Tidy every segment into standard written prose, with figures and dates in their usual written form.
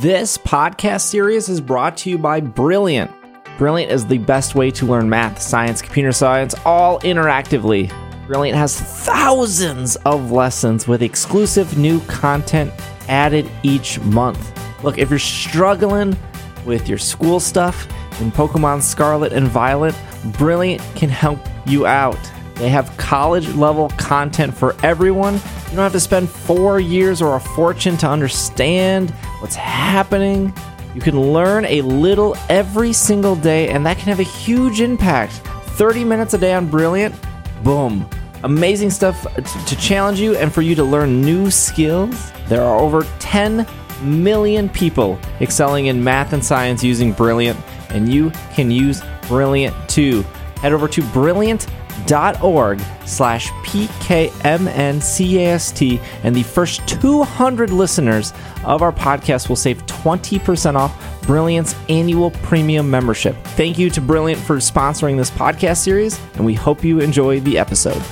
This podcast series is brought to you by Brilliant. Brilliant is the best way to learn math, science, computer science, all interactively. Brilliant has thousands of lessons with exclusive new content added each month. Look, if you're struggling with your school stuff in Pokemon Scarlet and Violet, Brilliant can help you out. They have college-level content for everyone. You don't have to spend 4 years or a fortune to understand what's happening. You can learn a little every single day, and that can have a huge impact. 30 minutes a day on Brilliant, boom. Amazing stuff to challenge you and for you to learn new skills. There are over 10 million people excelling in math and science using Brilliant, and you can use Brilliant too. Head over to brilliant.org/PKMNCAST, and the first 200 listeners of our podcast will save 20% off Brilliant's annual premium membership. Thank you to Brilliant for sponsoring this podcast series, and we hope you enjoy the episode.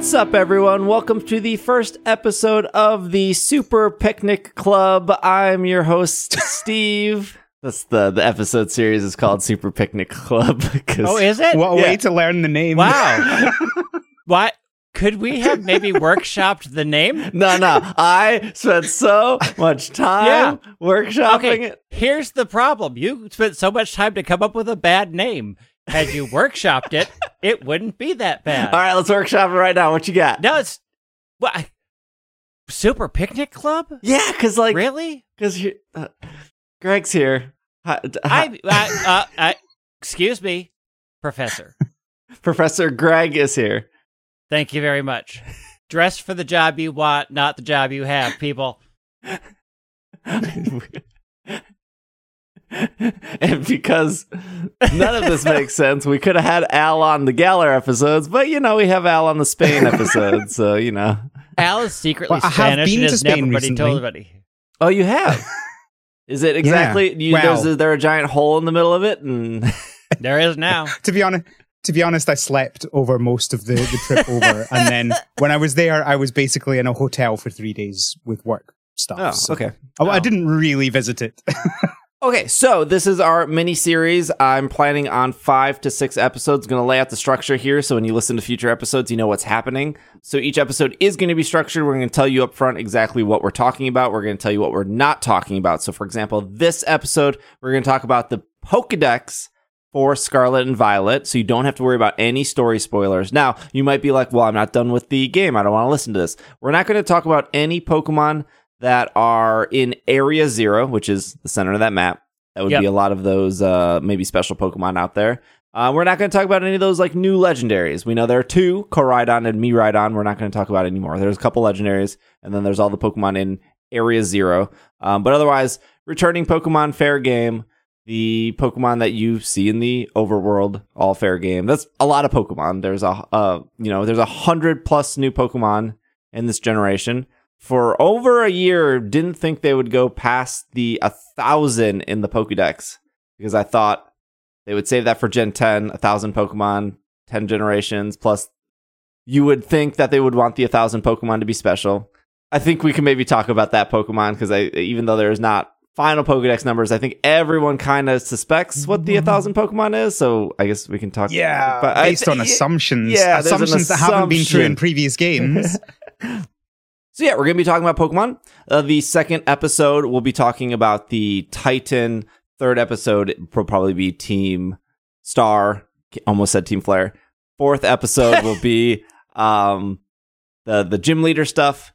What's up, everyone? Welcome to the first episode of the Super Picnic Club. I'm your host, Steve. That's the episode series is called Super Picnic Club. Oh, is it? What a way to learn the name. Wow. What? Could we have maybe workshopped the name? No. I spent so much time workshopping it. Here's the problem. You spent so much time to come up with a bad name. Had you workshopped it, it wouldn't be that bad. All right, let's workshop it right now. What you got? No, it's Super Picnic Club? Yeah, because like... Really? Because Greg's here. Excuse me, Professor. Professor Greg is here. Thank you very much. Dress for the job you want, not the job you have, people. And because none of this makes sense, we could have had Al on the Galar episodes, but we have Al on the Spain episode, so Al is secretly Spanish and has never told anybody. Oh, you have? Is it exactly? Yeah. There's a giant hole in the middle of it, and there is now. To be honest, I slept over most of the trip over, and then when I was there, I was basically in a hotel for 3 days with work stuff. Oh, so okay. I didn't really visit it. Okay, so this is our mini-series. I'm planning on 5 to 6 episodes. Going to lay out the structure here so when you listen to future episodes, you know what's happening. So each episode is going to be structured. We're going to tell you up front exactly what we're talking about. We're going to tell you what we're not talking about. So, for example, this episode, we're going to talk about the Pokedex for Scarlet and Violet, so you don't have to worry about any story spoilers. Now, you might be like, well, I'm not done with the game. I don't want to listen to this. We're not going to talk about any Pokemon that are in Area Zero, which is the center of that map. That would be a lot of those maybe special Pokemon out there. We're not going to talk about any of those like new legendaries. We know there are 2, Koraidon and Miraidon. We're not going to talk about anymore. There's a couple legendaries, and then there's all the Pokemon in Area Zero. But otherwise, returning Pokemon, fair game. The Pokemon that you see in the overworld, all fair game. That's a lot of Pokemon. There's there's 100+ new Pokemon in this generation. For over a year, didn't think they would go past the 1,000 in the Pokedex, because I thought they would save that for Gen 10, 1,000 Pokemon, 10 generations, plus you would think that they would want the 1,000 Pokemon to be special. I think we can maybe talk about that Pokemon, because even though there's not final Pokedex numbers, I think everyone kind of suspects what the 1,000 Pokemon is, so I guess we can talk. Yeah, but based on assumptions. Yeah, assumptions that haven't been true in previous games. So yeah, we're going to be talking about Pokemon. The second episode, we'll be talking about the Titan. Third episode will probably be Team Star. Almost said Team Flare. Fourth episode will be the gym leader stuff.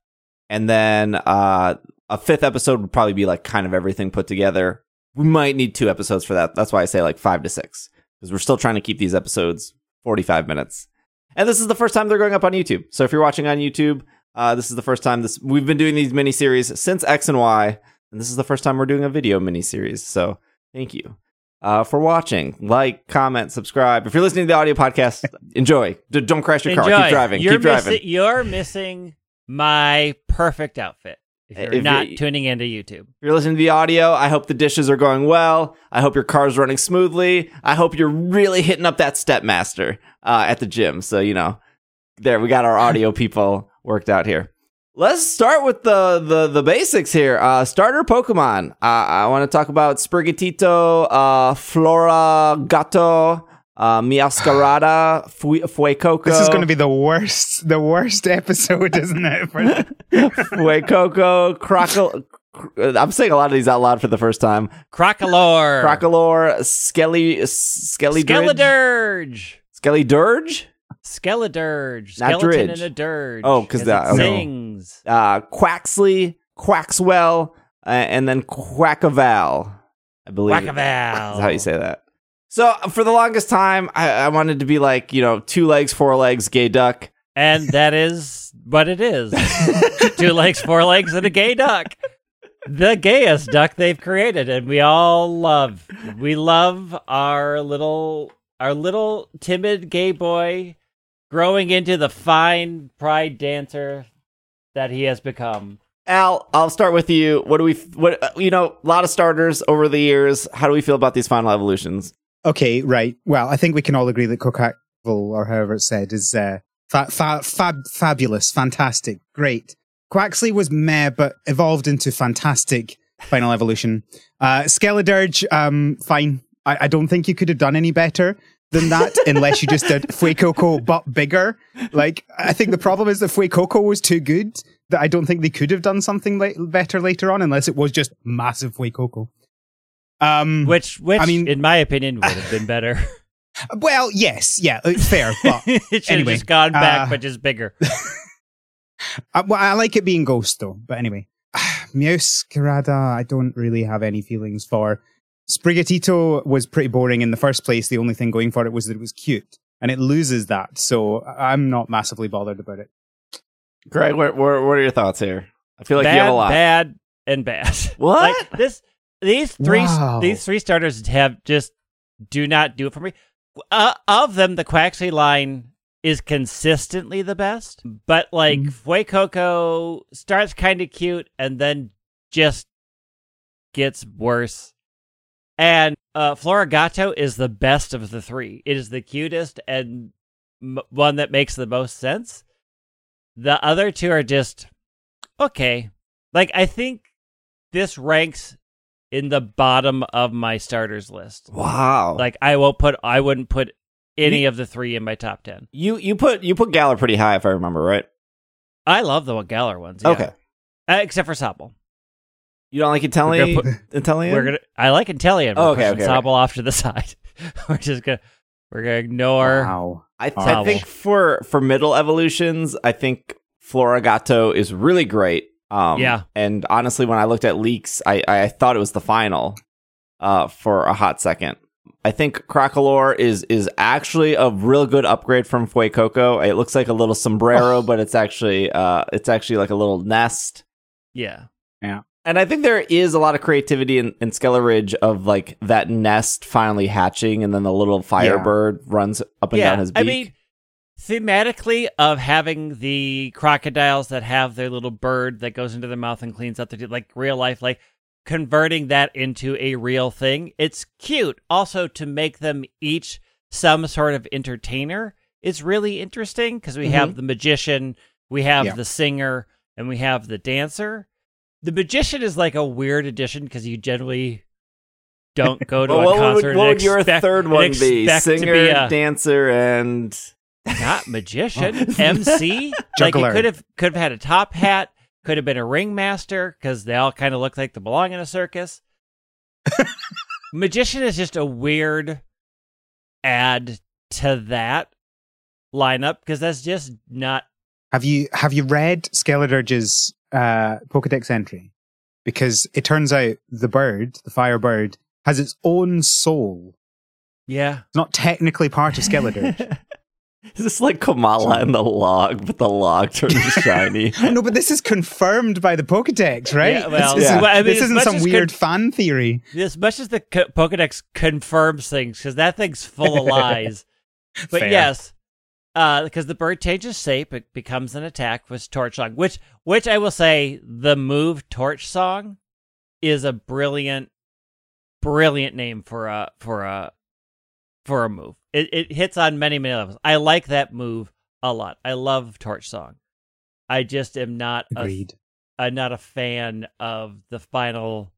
And then a fifth episode would probably be like kind of everything put together. We might need 2 episodes for that. That's why I say like 5 to 6. Because we're still trying to keep these episodes 45 minutes. And this is the first time they're going up on YouTube. So if you're watching on YouTube, this is the first time we've been doing these mini-series since X and Y, and this is the first time we're doing a video mini-series. So thank you for watching. Like, comment, subscribe. If you're listening to the audio podcast, enjoy. Don't crash your car. Keep driving. You're missing my perfect outfit. If you're not tuning into YouTube. If you're listening to the audio, I hope the dishes are going well. I hope your car's running smoothly. I hope you're really hitting up that Stepmaster at the gym. So, you know, there, we got our audio people worked out here. Let's start with the basics here. Starter Pokemon. I want to talk about Sprigatito, Floragato, Meowscarada, Fuecoco. This is going to be the worst episode, isn't it? Fuecoco, Crocalor. I'm saying a lot of these out loud for the first time. Crocalor, Skeledirge. Skeledirge. Skeleton and a dirge. Oh, because that sings. Quaxley, Quaxwell, and then Quaquaval, I believe. Quaquaval. That's how you say that. So, for the longest time, I wanted to be like, you know, 2 legs, 4 legs, gay duck. And that is what it is. 2 legs, 4 legs, and a gay duck. The gayest duck they've created, and we all love. We love our little timid gay boy growing into the fine pride dancer that he has become. Al, I'll start with you. What, a lot of starters over the years. How do we feel about these final evolutions? Okay, right. Well, I think we can all agree that Quaquaval, or however it's said, is fabulous, fantastic, great. Quaxley was meh, but evolved into fantastic final evolution. Skeledirge, fine. I don't think you could have done any better than that unless you just did Fuecoco, but bigger. Like, I think the problem is that Fuecoco was too good that I don't think they could have done something better later on unless it was just massive Fuecoco. Which I mean, in my opinion, would have been better. Well, yes, yeah, fair. But it should have just gone back, but just bigger. Well, I like it being Ghost, though. But anyway, Meowscarada, I don't really have any feelings for. Sprigatito was pretty boring in the first place. The only thing going for it was that it was cute, and it loses that, so I'm not massively bothered about it. Greg, what are your thoughts here? I feel like you have a lot. Bad, and bad. What? Like, this... These three starters do not do it for me. Of them, the Quaxley line is consistently the best, but like Fuecoco starts kind of cute and then just gets worse. And Floragato is the best of the three. It is the cutest and one that makes the most sense. The other two are just okay. Like, I think this ranks in the bottom of my starters list. Wow! Like, I wouldn't put any of the three in my top 10. You put Galar pretty high, if I remember right. I love the Galar ones. Yeah. Okay, except for Sobble. You don't like Italian? I like Italian. Oh, okay. Sobble off to the side. We're gonna ignore. Wow. I think for middle evolutions, I think Floragato is really great. Yeah. And honestly, when I looked at leaks, I thought it was the final for a hot second. I think Crocalor is actually a real good upgrade from Fuecoco. It looks like a little sombrero, but it's actually like a little nest. Yeah. Yeah. And I think there is a lot of creativity in Skeledirge of like that nest finally hatching and then the little firebird runs up and down his beak. I mean, thematically, of having the crocodiles that have their little bird that goes into their mouth and cleans up their like real life, like converting that into a real thing, it's cute. Also, to make them each some sort of entertainer is really interesting because we have the magician, we have the singer, and we have the dancer. The magician is like a weird addition because you generally don't go to a concert. What would your third one be? Singer, dancer, and... Not magician, MC. Like, it could have had a top hat, could have been a ringmaster, because they all kind of look like they belong in a circus. Magician is just a weird add to that lineup because that's just not. Have you read Skeledirge's Pokedex entry? Because it turns out the bird, the firebird, has its own soul. Yeah, it's not technically part of Skeledirge. Is this like Kamala and the log, but the log turns shiny? No, but this is confirmed by the Pokedex, right? Yeah, well, this, I mean, this isn't some weird fan theory. As much as the Pokedex confirms things, because that thing's full of lies. But fair. Yes, because the bird changes shape, it becomes an attack with Torch Song, which I will say, the move Torch Song is a brilliant name for a move. It hits on many levels. I like that move a lot. I love Torch Song. I just am not I'm not a fan of the final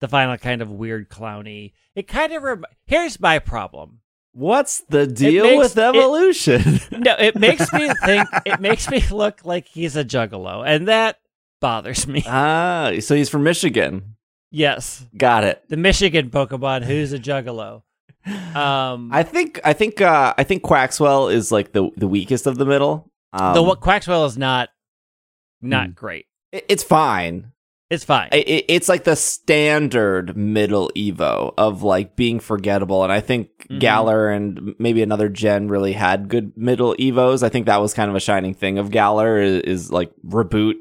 kind of weird clowny. It kind of here's my problem. What's the deal with evolution? It makes me think. It makes me look like he's a juggalo, and that bothers me. Ah, so he's from Michigan. Yes, got it. The Michigan Pokemon who's a juggalo. I think Quaxwell is like the weakest of the middle. Quaxwell is not great. It's fine. It's fine. It's like the standard middle Evo of like being forgettable. And I think Galar and maybe another gen really had good middle Evos. I think that was kind of a shining thing of Galar is like Reboot.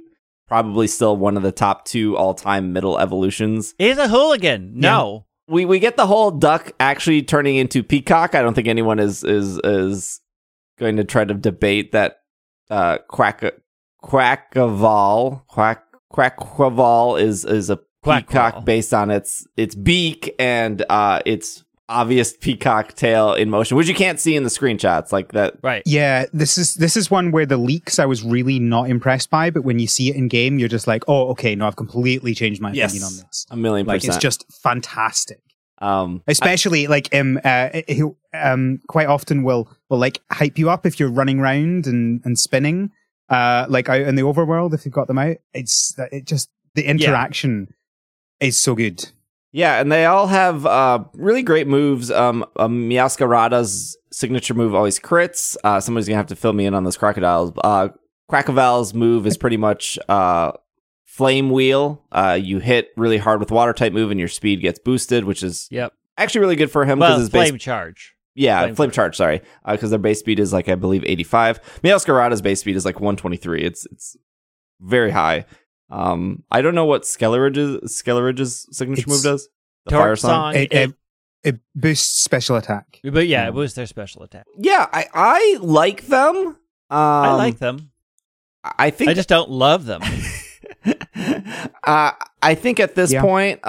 Probably still one of the top 2 all time middle evolutions. He's a hooligan. No. Yeah. We get the whole duck actually turning into peacock. I don't think anyone is going to try to debate that Quaquaval is a peacock based on its beak and its obvious peacock tail in motion, which you can't see in the screenshots like that. Right. Yeah, this is one where the leaks I was really not impressed by, but when you see it in game, you're just like, oh, okay, no, I've completely changed my opinion on this. 1,000,000%. It's just fantastic. Especially quite often will like hype you up if you're running around and spinning, like out in the overworld if you've got them out. It just the interaction is so good. Yeah, and they all have really great moves. Meowscarada's signature move always crits. Somebody's going to have to fill me in on those crocodiles. Quaquaval's move is pretty much Flame Wheel. You hit really hard with water-type move, and your speed gets boosted, which is actually really good for him. Well, Flame Charge. Yeah, Flame Charge, sorry. Because their base speed is, like, I believe, 85. Meowscarada's base speed is, like, 123. It's very high. I don't know what Skeledirge's signature move does. The Fire Song. It boosts special attack. But yeah, it boosts their special attack. Yeah, I like them. I like them. I just don't love them. I think at this point,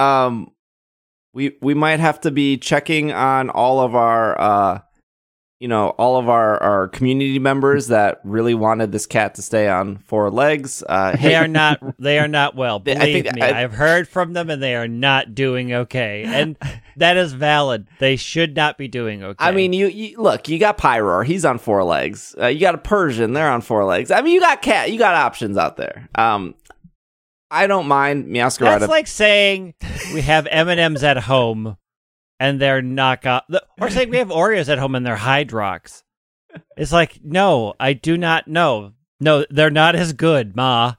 we might have to be checking on all of our our community members that really wanted this cat to stay on 4 legs. They are not well. Believe me, I've heard from them and they are not doing okay. And that is valid. They should not be doing okay. I mean, you look, you got Pyroar. He's on 4 legs. You got a Persian. They're on 4 legs. I mean, you got cat. You got options out there. I don't mind Meowscarada. That's like saying we have M&Ms at home. And they're knockoff. Or saying we have Oreos at home and they're Hydrox. It's like, no, I do not know. No, they're not as good, Ma.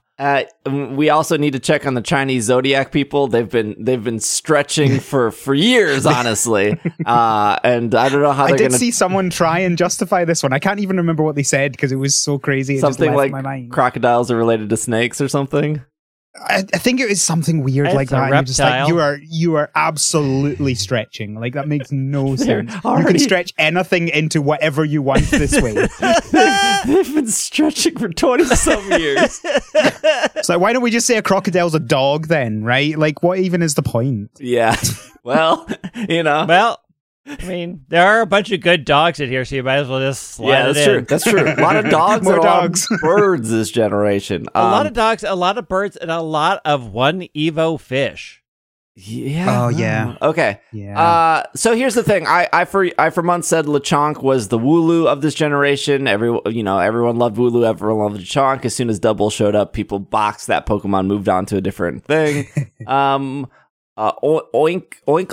We also need to check on the Chinese Zodiac people. They've been stretching for years, honestly. And I don't know how they're going to... I did see someone try and justify this one. I can't even remember what they said because it was so crazy. It something just left my mind. Crocodiles are related to snakes or something. I think it is something weird it's like that. You're just like, you are absolutely stretching. Like that makes no sense. You can stretch anything into whatever you want this way. They've been stretching for 20-some years. So why don't we just say a crocodile's a dog then, right? Like what even is the point? Yeah. Well, Well, I mean, there are a bunch of good dogs in here, so you might as well just slide it in. That's true. A lot of dogs and dogs. A lot of birds this generation. A lot of dogs, a lot of birds, and a lot of one Evo fish. Yeah. Oh, yeah. Okay. Yeah. So here's the thing. I for months said LeChonk was the Wooloo of this generation. Everyone loved Wooloo. Everyone loved LeChonk. As soon as Double showed up, people boxed that Pokemon, moved on to a different thing. Oinkologne.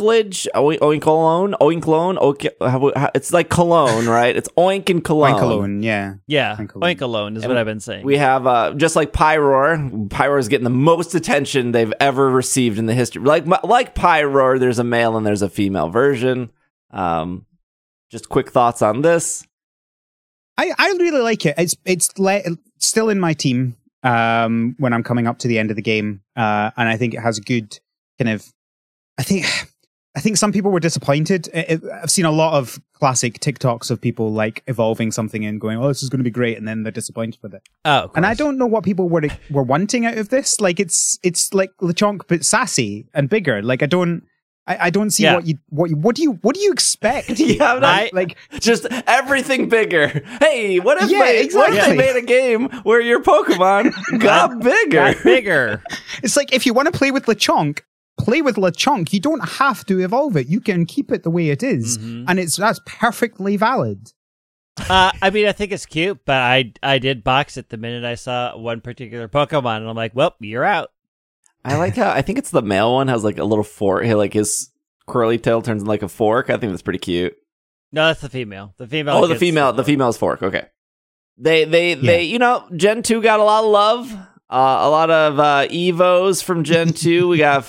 It's like cologne, right? It's oink and cologne. Oinkologne, yeah. Yeah, Oinkologne is what I've been saying. We have, just like Pyroar, Pyroar's getting the most attention they've ever received in the history. Like Pyroar, there's a male and there's a female version. Just quick thoughts on this. I really like it. It's still in my team when I'm coming up to the end of the game, and I think it has a good kind of. I think some people were disappointed. I've seen a lot of classic TikToks of people like evolving something and going, "Oh, this is going to be great," and then they're disappointed with it. Oh, and I don't know what people were wanting out of this. Like it's like LeChonk but sassy and bigger. Like I don't see what do you expect? Yeah, like just everything bigger. Hey, what if they made a game where your Pokemon got bigger? It's like if you want to play with LeChonk. Play with LeChonk. You don't have to evolve it. You can keep it the way it is, and that's perfectly valid. I mean, I think it's cute, but I did box it the minute I saw one particular Pokemon, and I'm like, "Well, you're out." I like how I think it's the male one has like a little fork. Like his curly tail turns into like a fork. I think that's pretty cute. No, that's the female. The female. Oh, the female. The female's fork. Okay. They. You know, Gen 2 got a lot of love. A lot of Evos from Gen 2. We got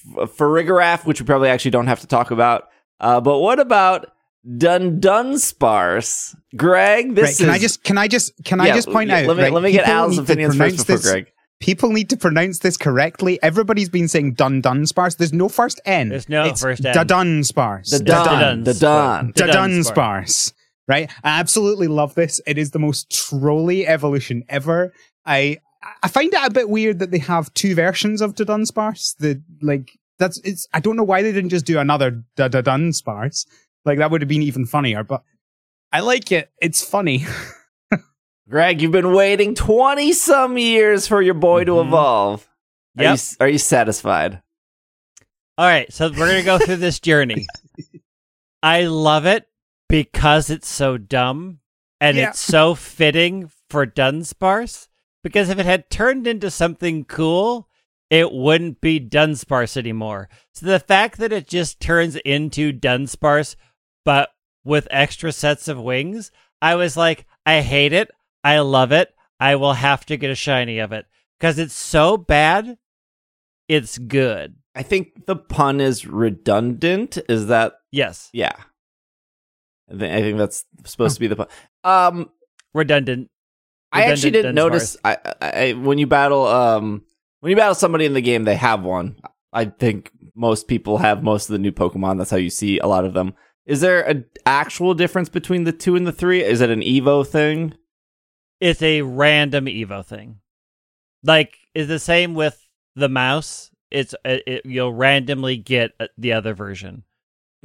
Farigiraf, which we probably actually don't have to talk about. But what about Dudunsparce? Greg, this is... Can I just point out... Let me get Al's opinions first before Greg. People need to pronounce this correctly. Everybody's been saying Dudunsparce. There's no first N. There's no first N. Dudunsparce. Dudunsparce. Right? I absolutely love this. It is the most trolly evolution ever. I find it a bit weird that they have two versions of Dudunsparce. I don't know why they didn't just do another Dudunsparce. Like that would have been even funnier, but I like it. It's funny. Greg, you've been waiting 20 some years for your boy to evolve. Yep. Are you satisfied? All right, so we're going to go through this journey. I love it because it's so dumb and it's so fitting for Dunsparce. Because if it had turned into something cool, it wouldn't be Dunsparce anymore. So the fact that it just turns into Dunsparce, but with extra sets of wings, I was like, I hate it. I love it. I will have to get a shiny of it. Because it's so bad, it's good. I think the pun is redundant. Is that? Yes. Yeah. I think that's supposed to be the pun. Redundant. I actually didn't notice when you battle somebody in the game, they have one. I think most people have most of the new Pokemon. That's how you see a lot of them. Is there an actual difference between the 2 and the 3? Is it an Evo thing? It's a random Evo thing. Like, it's the same with the mouse. You'll randomly get the other version.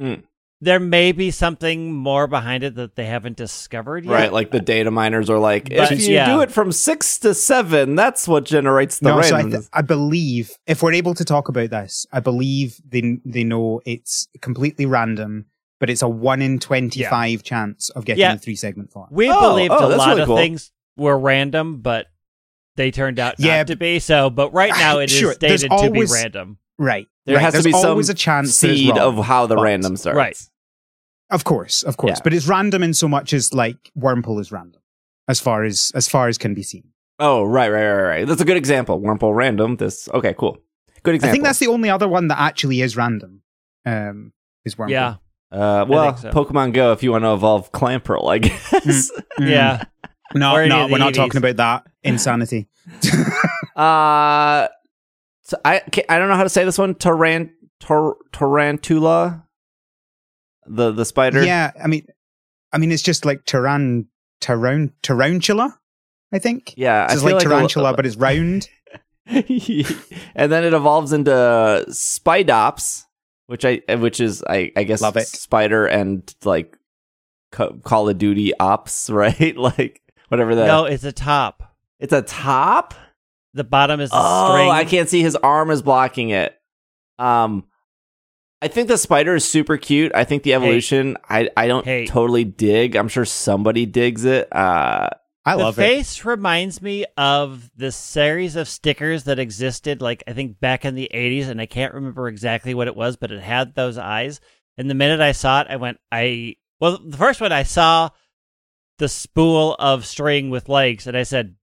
Mm. There may be something more behind it that they haven't discovered yet. Right, like the data miners are like, if you do it from 6 to 7, that's what generates the randomness. So I believe, if we're able to talk about this, I believe they know it's completely random, but it's a 1 in 25 chance of getting the 3-segment form. We believed a lot of things were random, but they turned out not to be so. But right now it is stated to be random. Right. There has to be some seed of how the random starts. Right. Of course. Yeah. But it's random in so much as like Wurmple is random, as far as can be seen. Oh, right. That's a good example. Wurmple random. Okay, cool. Good example. I think that's the only other one that actually is random. Is Wurmple. Yeah. Well, Pokemon Go. If you want to evolve Clamperl, I guess. Yeah. No, we're not talking about that insanity. So I don't know how to say this one. Tarountula, the spider. Yeah, I mean it's just like Tarountula, I think. Yeah, so it's like tarantula, but it's round. And then it evolves into Spidops, which is I guess love it. Spider and like Call of Duty ops, right? Like whatever that. No, it's a top. It's a top. The bottom is the string. Oh, I can't see. His arm is blocking it. I think the spider is super cute. I think the evolution, I don't totally dig. I'm sure somebody digs it. I love it. The face reminds me of the series of stickers that existed, like I think back in the 80s, and I can't remember exactly what it was, but it had those eyes. And the minute I saw it, the first one I saw the spool of string with legs, and I said,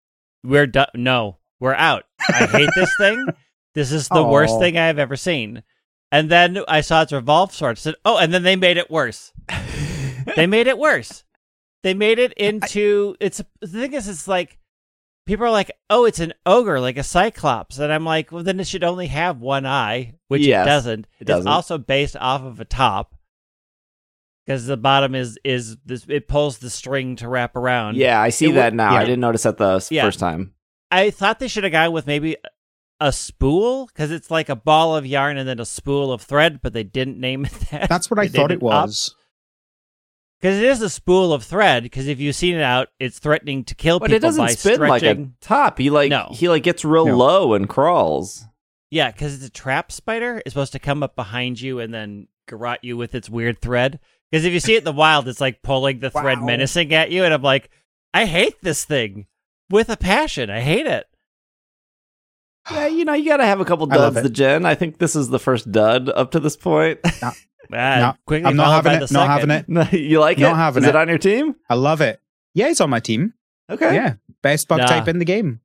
"We're done. No. We're out. I hate this thing. This is the worst thing I have ever seen." And then I saw its revolve sword. I said, and then they made it worse. They made it into the thing is, it's like people are like, oh, it's an ogre, like a cyclops. And I'm like, well, then it should only have one eye, which yes, it doesn't. It's also based off of a top. Because the bottom is this, it pulls the string to wrap around. Yeah, I see that now. Yeah. I didn't notice that the first time. I thought they should have gone with maybe a spool, because it's like a ball of yarn and then a spool of thread, but they didn't name it that. That's what I thought it was. Because it is a spool of thread, because if you've seen it out, it's threatening to kill people by stretching. But it doesn't spin like a top. He gets real low and crawls. Yeah, because it's a trap spider. It's supposed to come up behind you and then garrote you with its weird thread. Because if you see it in the wild, it's like pulling the thread menacing at you. And I'm like, I hate this thing with a passion. I hate it. Yeah, you got to have a couple duds, the Jen. I think this is the first dud up to this point. I'm not having it. Not having it. You like not it? Having is it on your team? I love it. Yeah, it's on my team. Okay. Yeah, best bug type in the game.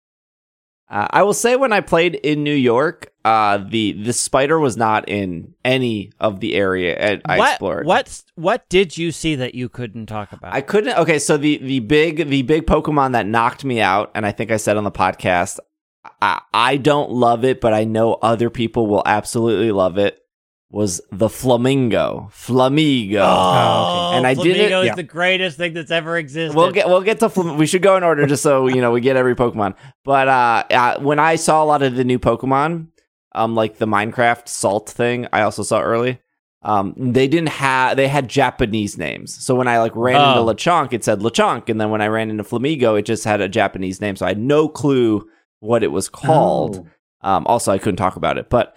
I will say when I played in New York, the spider was not in any of the area I explored. What did you see that you couldn't talk about? I couldn't. Okay, so the big Pokemon that knocked me out, and I think I said on the podcast, I don't love it, but I know other people will absolutely love it, was the Flamigo. Oh, okay. And I didn't. Flamigo is the greatest thing that's ever existed. We'll get to Flamigo. We should go in order just so we get every Pokemon. But when I saw a lot of the new Pokemon, like the Minecraft Salt thing, I also saw early. They had Japanese names. So when I ran into LeChonk, it said LeChonk, and then when I ran into Flamigo, it just had a Japanese name. So I had no clue what it was called. Oh. Also, I couldn't talk about it, but.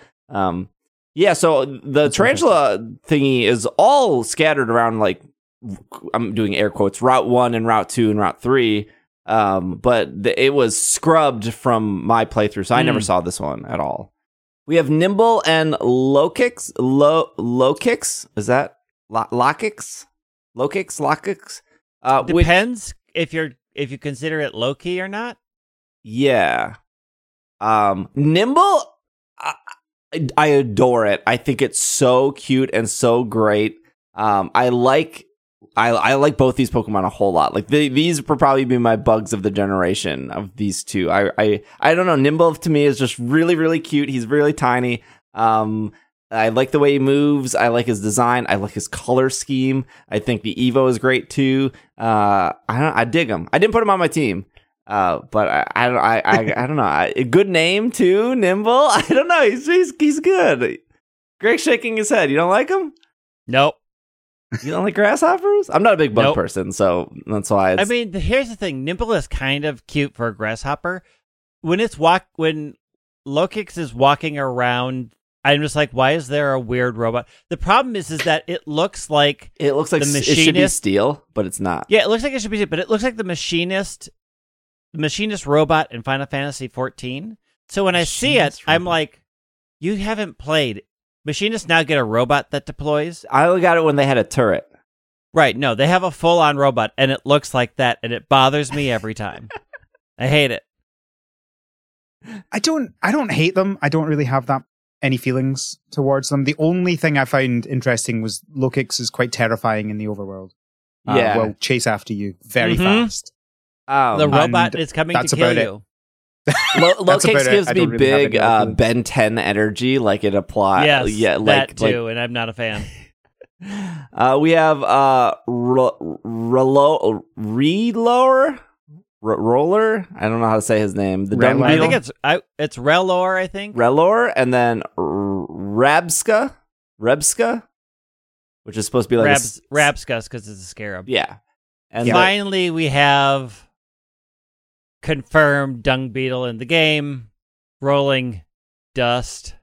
Yeah, so the tarantula thingy is all scattered around, like, I'm doing air quotes, Route 1 and Route 2 and Route 3, but it was scrubbed from my playthrough, so I never saw this one at all. We have Nymble and Lokix. Lokix? Is that Lokix? Lokix? Depends if you consider it Loki or not. Yeah. Nymble? I adore it. I think it's so cute and so great. I like both these Pokemon a whole lot. Like these will probably be my bugs of the generation of these two. I don't know. Nymble to me is just really, really cute. He's really tiny. I like the way he moves. I like his design. I like his color scheme. I think the Evo is great too. I dig him. I didn't put him on my team. But I don't know. Good name too, Nymble. I don't know. He's good. Greg's shaking his head. You don't like him? Nope. You don't like grasshoppers? I'm not a big bug person, so that's why. I mean, here's the thing. Nymble is kind of cute for a grasshopper. When Lokix is walking around, I'm just like, why is there a weird robot? The problem is that it looks like the machinist. It should be steel, but it's not. Yeah, it looks like it should be steel, but it looks like the machinist. Robot in Final Fantasy 14. So when I see it, I'm like, you haven't played. Machinists now get a robot that deploys. I only got it when they had a turret. Right, no, they have a full-on robot, and it looks like that, and it bothers me every time. I hate it. I don't hate them. I don't really have any feelings towards them. The only thing I found interesting was Lokix is quite terrifying in the overworld. Yeah. Will chase after you very fast. The robot is coming to kill you. Lokix gives me big Ben 10 energy, like it applies. Yes, that too, and I'm not a fan. We have Rellor? Roller? I don't know how to say his name. I think it's Rellor, I think. Rellor, and then Rabska? Rebska? Which is supposed to be like... Rabska's because it's a scarab. Yeah. And finally, we have confirmed dung beetle in the game, rolling dust.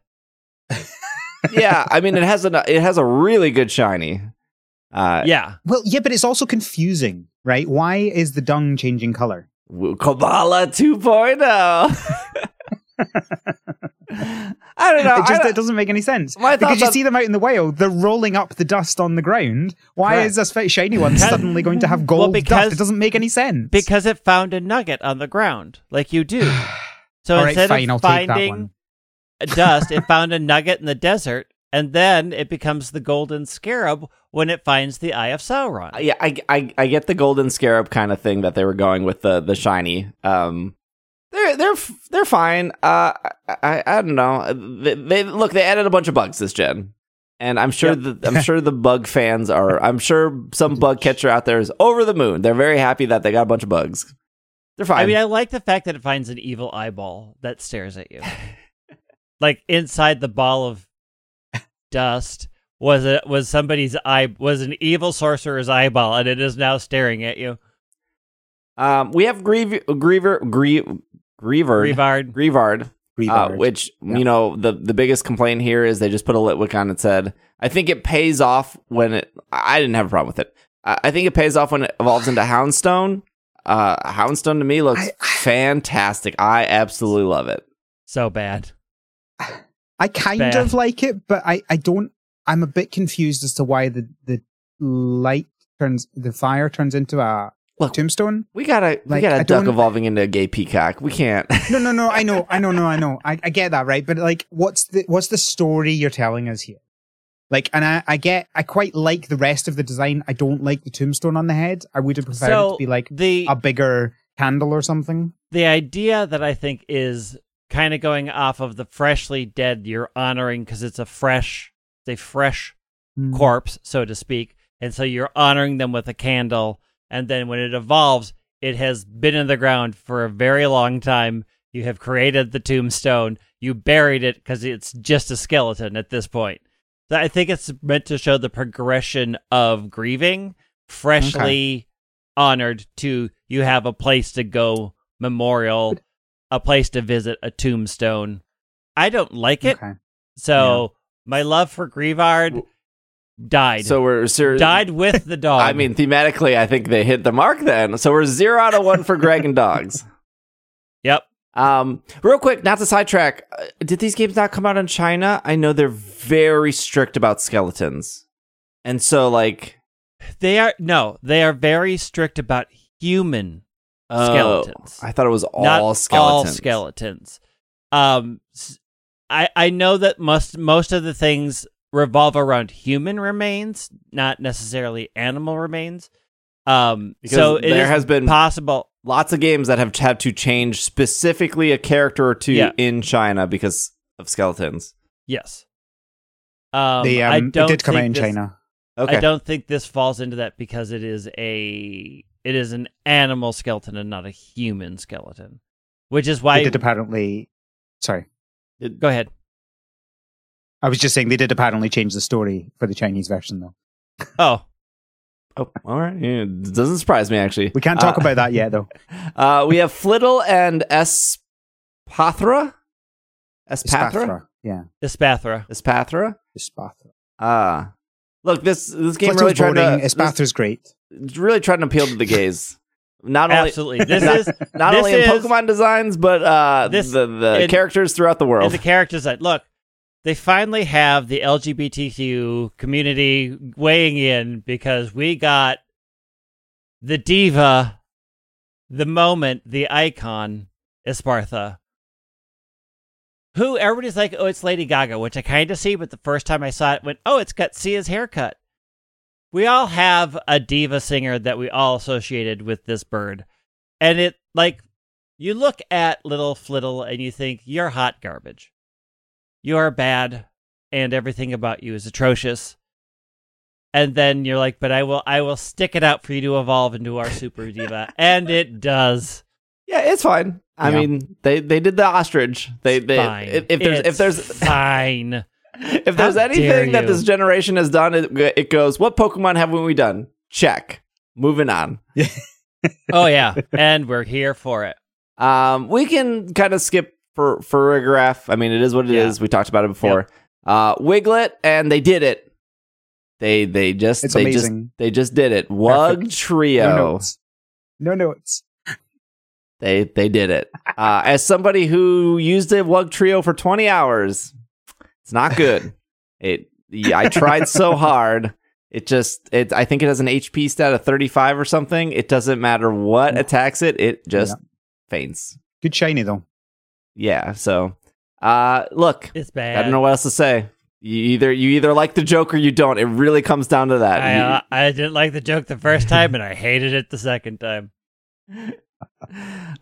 Yeah, I mean it has a really good shiny. Yeah. Well, yeah, but it's also confusing, right? Why is the dung changing color? Kabbalah 2.0. I don't know. It doesn't make any sense. Because you see them out in the wild, they're rolling up the dust on the ground. Why is this shiny one suddenly going to have gold dust? It doesn't make any sense. Because it found a nugget on the ground, like you do. So instead of finding dust, it found a nugget in the desert, And then it becomes the Golden Scarab when it finds the Eye of Sauron. Yeah, I get the Golden Scarab kind of thing that they were going with the shiny. They're fine. I don't know. They added a bunch of bugs this gen, and I'm sure the bug fans are. I'm sure some bug catcher out there is over the moon. They're very happy that they got a bunch of bugs. They're fine. I mean, I like the fact that it finds an evil eyeball that stares at you, like inside the ball of dust was somebody's eye, was an evil sorcerer's eyeball, and it is now staring at you. We have Grievard, which you know the biggest complaint here is they just put a Litwick on and said, I think it pays off when it. I didn't have a problem with it. I think it pays off when it evolves into Houndstone. Houndstone to me looks fantastic. I absolutely love it. So bad. I kind of like it, but I don't. I'm a bit confused as to why the fire turns into a tombstone. We got a duck evolving into a gay peacock. We can't. No. I know. I get that, right? But like, what's the story you're telling us here? Like, and I quite like the rest of the design. I don't like the tombstone on the head. I would have preferred it to be like a bigger candle or something. The idea that I think is kind of going off of the freshly dead you're honoring, because it's a fresh corpse, so to speak. And so you're honoring them with a candle. And then when it evolves, it has been in the ground for a very long time. You have created the tombstone. You buried it because it's just a skeleton at this point. So I think it's meant to show the progression of grieving, freshly honored, to you have a place to go, memorial, a place to visit, a tombstone. I don't like it. Okay. So my love for Grievard died. So we're died with the dog. I mean, thematically, I think they hit the mark then. So we're 0 out of 1 for Greg and dogs. Yep. Real quick, not to sidetrack. Did these games not come out in China? I know they're very strict about skeletons. And so like they are very strict about human skeletons. I thought it was all skeletons. Not all skeletons. I know that most of the things revolve around human remains, not necessarily animal remains. So there has been possible lots of games that have had to change specifically a character or two in China because of skeletons. Yes. I don't did come out in China. Okay. I don't think this falls into that because it is an animal skeleton and not a human skeleton, which is why they did apparently. Sorry, go ahead. I was just saying they did apparently change the story for the Chinese version, though. Oh, all right. Yeah, it doesn't surprise me actually. We can't talk about that yet, though. We have Flittle and Espathra. Yeah, Espathra. Look, this game Flittle's really trying to. Espathra's great. It's really trying to appeal to the gays. Not absolutely. Only, this is not only in Pokemon designs, but the characters throughout the world. The characters that look, they finally have the LGBTQ community weighing in because we got the diva, the moment, the icon, Espathra. Who everybody's like, oh, it's Lady Gaga, which I kind of see, but the first time I saw it, went, oh, it's got Sia's haircut. We all have a diva singer that we all associated with this bird. And it, like, you look at little Flittle and you think, you're hot garbage. You are bad, and everything about you is atrocious. And then you're like, but I will stick it out for you to evolve into our super diva. And it does. Yeah, it's fine. I mean, they did the ostrich. It's fine. If there's anything that this generation has done, it goes, what Pokemon haven't we done? Check. Moving on. Oh, yeah. And we're here for it. We can kind of skip for Farigiraf. I mean, it is what it is. We talked about it before. Yep. Wiglet, and they did it. They just did it. Wugtrio. No notes. They did it. As somebody who used a Wugtrio for 20 hours... It's not good. I tried so hard. I think it has an HP stat of 35 or something. It doesn't matter what attacks it. It just faints. Good shiny though. Yeah. So, look, it's bad. I don't know what else to say. You either like the joke or you don't. It really comes down to that. I didn't like the joke the first time, and I hated it the second time.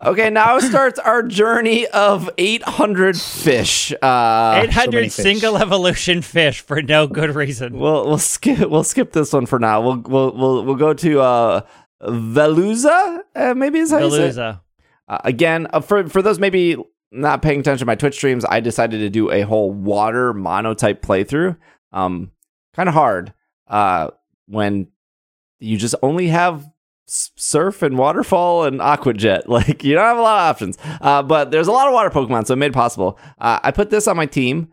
Okay, now starts our journey of 800 fish. 800 so single fish. Evolution fish for no good reason. We'll skip this one for now. We'll go to Veluza. Maybe is how you say it. Again, for those maybe not paying attention to my Twitch streams, I decided to do a whole water monotype playthrough. Kind of hard when you just only have surf and waterfall and aqua jet. Like, you don't have a lot of options, but there's a lot of water Pokemon, so it made it possible. I put this on my team.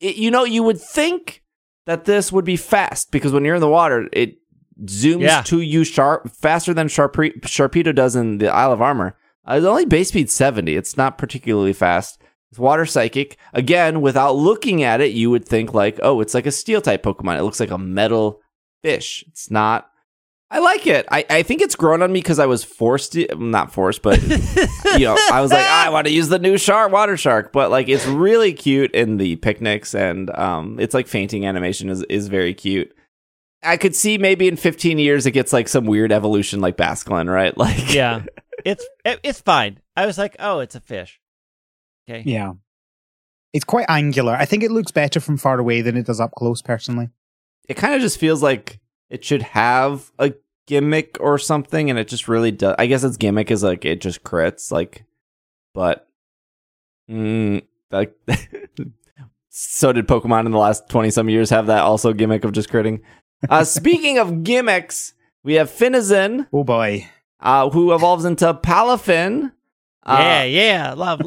You would think that this would be fast because when you're in the water, it zooms to you faster than Sharpedo does in the Isle of Armor. It's only base speed 70. It's not particularly fast. It's water psychic. Again, without looking at it, you would think like, oh, it's like a steel type Pokemon. It looks like a metal fish. It's not. I like it. I think it's grown on me because I was not forced, but I was like, I want to use the new water shark. But like, it's really cute in the picnics, and it's like fainting animation is very cute. I could see maybe in 15 years it gets like some weird evolution like Basculin, right? Like, yeah. It's fine. I was like, oh, it's a fish. Okay. Yeah. It's quite angular. I think it looks better from far away than it does up close, personally. It kind of just feels like it should have a gimmick or something, and it just really does. I guess its gimmick is like it just crits, like, but like so did Pokemon in the last 20-some years have that also gimmick of just critting? Speaking of gimmicks, we have Finizen. Oh boy. Who evolves into Palafin.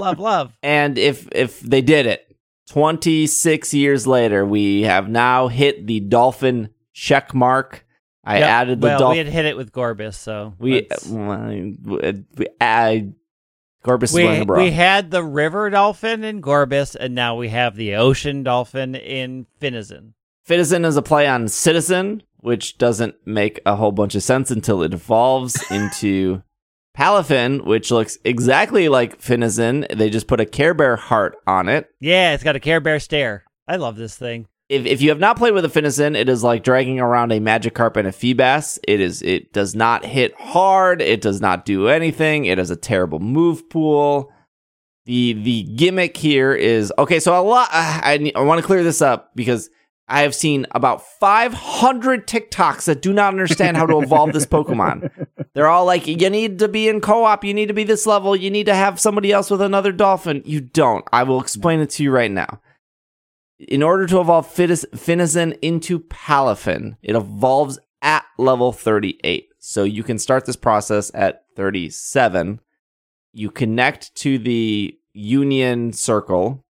Love. And if they did it, 26 years later, we have now hit the dolphin check mark. Added the dolphin. We had hit it with Gorbis, so. Gorbis is running abroad. We had the river dolphin in Gorbis, and now we have the ocean dolphin in Finizen. Finizen is a play on citizen, which doesn't make a whole bunch of sense until it evolves into Palafin, which looks exactly like Finizen. They just put a Care Bear heart on it. Yeah, it's got a Care Bear stare. I love this thing. If you have not played with a Finizen, it is like dragging around a Magikarp and a Feebas. It does not hit hard. It does not do anything. It has a terrible move pool. The gimmick here is... Okay, so a lot... I want to clear this up because... I have seen about 500 TikToks that do not understand how to evolve this Pokemon. They're all like, you need to be in co-op, you need to be this level, you need to have somebody else with another dolphin. You don't. I will explain it to you right now. In order to evolve Finizen into Palafin, it evolves at level 38. So you can start this process at 37. You connect to the Union Circle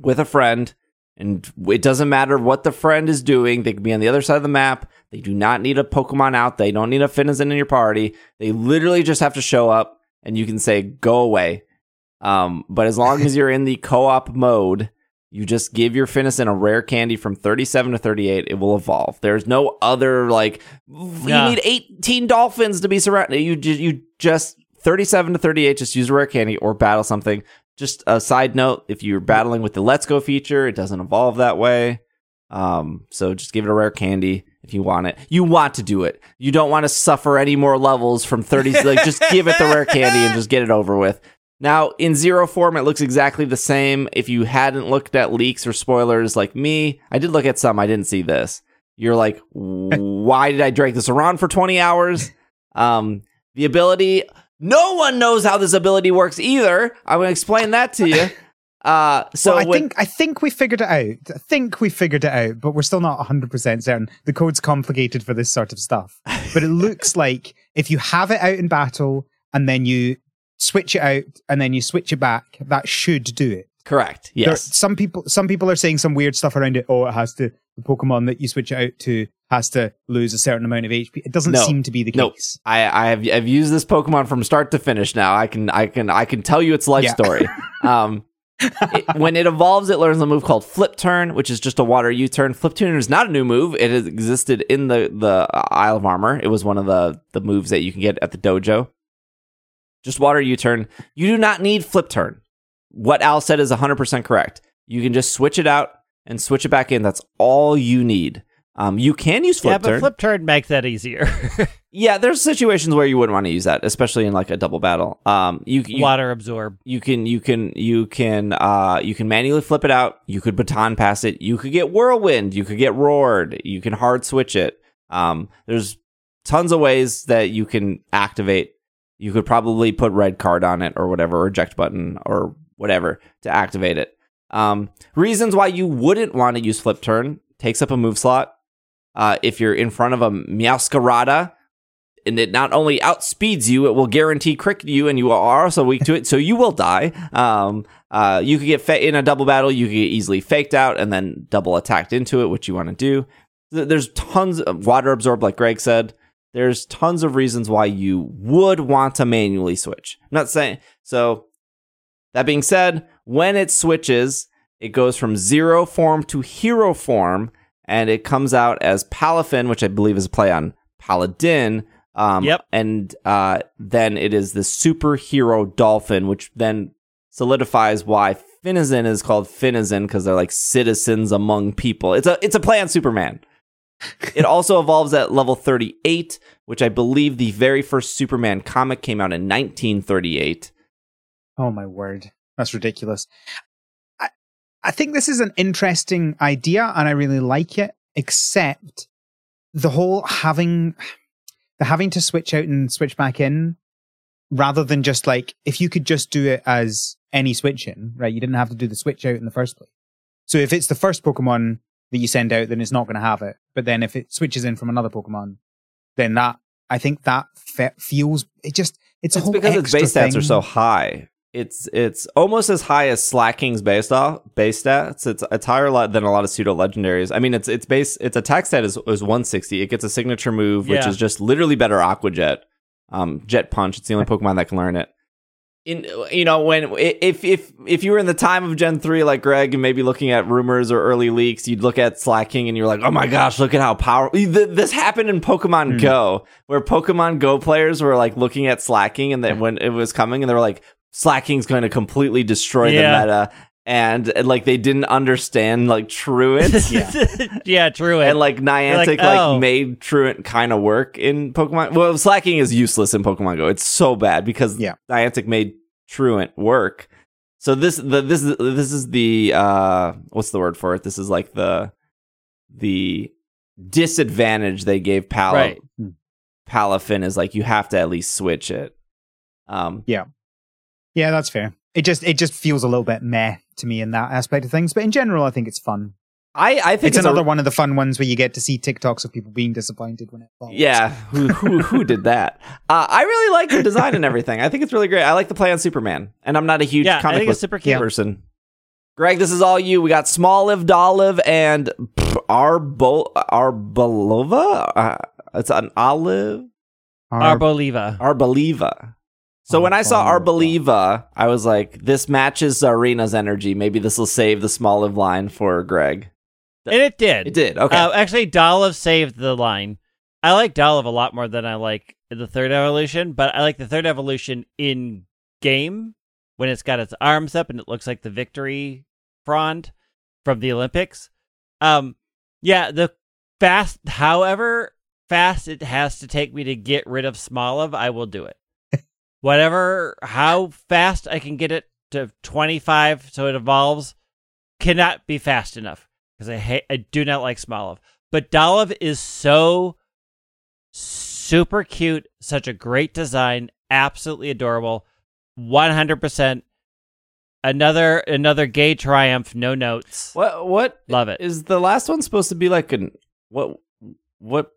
with a friend. And it doesn't matter what the friend is doing. They could be on the other side of the map. They do not need a Pokemon out. They don't need a Finizen in your party. They literally just have to show up, and you can say, go away. But as long as you're in the co-op mode, you just give your Finizen a rare candy from 37 to 38. It will evolve. There's no other, like, you need 18 dolphins to be surrounded. You just, 37 to 38, just use a rare candy or battle something. Just a side note, if you're battling with the Let's Go feature, it doesn't evolve that way. So just give it a rare candy if you want it. You want to do it. You don't want to suffer any more levels from 30. Like, just give it the rare candy and just get it over with. Now, in Zero form, it looks exactly the same. If you hadn't looked at leaks or spoilers like me, I did look at some. I didn't see this. You're like, why did I drag this around for 20 hours? The ability... No one knows how this ability works either. I'm going to explain that to you. I think we figured it out. I think we figured it out, but we're still not 100% certain. The code's complicated for this sort of stuff. But it looks like if you have it out in battle and then you switch it out and then you switch it back, that should do it. Correct. Yes. Some people are saying some weird stuff around it. Oh, it has to, the Pokemon that you switch it out to has to lose a certain amount of HP. It doesn't seem to be the case. No, I've used this Pokemon from start to finish now. I can tell you its life story. When it evolves, it learns a move called Flip Turn, which is just a water U-turn. Flip Turn is not a new move. It has existed in the Isle of Armor. It was one of the moves that you can get at the dojo. Just water U-turn. You do not need Flip Turn. What Al said is 100% correct. You can just switch it out and switch it back in. That's all you need. You can use Flip Turn. Yeah, but Flip Turn makes that easier. Yeah, there's situations where you wouldn't want to use that, especially in like a double battle. You Water Absorb. You can manually flip it out. You could Baton Pass it. You could get Whirlwind. You could get Roared. You can hard switch it. There's tons of ways that you can activate. You could probably put red card on it or whatever, or eject button or whatever to activate it. Reasons why you wouldn't want to use Flip Turn: takes up a move slot. If you're in front of a Meowscarada, and it not only outspeeds you, it will guarantee crit you, and you are also weak to it, so you will die. You could get in a double battle, you could get easily faked out and then double attacked into it, which you want to do. There's tons of Water Absorb, like Greg said. There's tons of reasons why you would want to manually switch. I'm not saying so. That being said, when it switches, it goes from zero form to hero form, and it comes out as Palafin, which I believe is a play on Paladin. Yep. And then it is the superhero dolphin, which then solidifies why Finizen is called Finizen, because they're like citizens among people. It's a play on Superman. It also evolves at level 38, which I believe the very first Superman comic came out in 1938. Oh, my word. That's ridiculous. I think this is an interesting idea, and I really like it, except the whole having to switch out and switch back in, rather than just like, if you could just do it as any switch in, right? You didn't have to do the switch out in the first place. So if it's the first Pokemon that you send out, then it's not going to have it. But then if it switches in from another Pokemon, then that, I think that feels, it just, it's a whole extra thing. It's because its base stats are so high. It's almost as high as Slacking's base stats. It's higher than a lot of pseudo legendaries. I mean, its attack stat is 160. It gets a signature move, which is just literally better Aqua Jet, Jet Punch. It's the only Pokemon that can learn it. If you were in the time of Gen 3 like Greg, and maybe looking at rumors or early leaks, you'd look at Slacking and you're like, oh my gosh, look at how powerful. This happened in Pokemon Go, where Pokemon Go players were like looking at Slacking, and then when it was coming, and they were like, Slacking's going to completely destroy the meta. And like they didn't understand like Truant. Truant. And like Niantic made Truant kind of work in Pokemon. Well, Slacking is useless in Pokemon Go. It's so bad because Niantic made Truant work. So this is the what's the word for it? This is like the disadvantage they gave Palafin is like you have to at least switch it. Yeah, that's fair. It just feels a little bit meh to me in that aspect of things. But in general, I think it's fun. I think it's another one of the fun ones where you get to see TikToks of people being disappointed when it falls. Yeah, who did that? I really like the design and everything. I think it's really great. I like the play on Superman, and I'm not a huge comic book person. Greg, this is all you. We got Smoliv, Dolliv, and Arboliva. It's an olive. Arboliva. So when I saw Arboliva, I was like, this matches Zarina's energy. Maybe this will save the Smoliv line for Greg. And it did. It did, okay. Actually, Dolliv saved the line. I like Dolliv a lot more than I like the third evolution, but I like the third evolution in game when it's got its arms up and it looks like the victory frond from the Olympics. However fast it has to take me to get rid of Smoliv, I will do it. How fast I can get it to 25 so it evolves cannot be fast enough, because I do not like Smoliv. But Dolliv is so super cute, such a great design, absolutely adorable, 100%. Another gay triumph, no notes. What? Love it. Is the last one supposed to be like an... What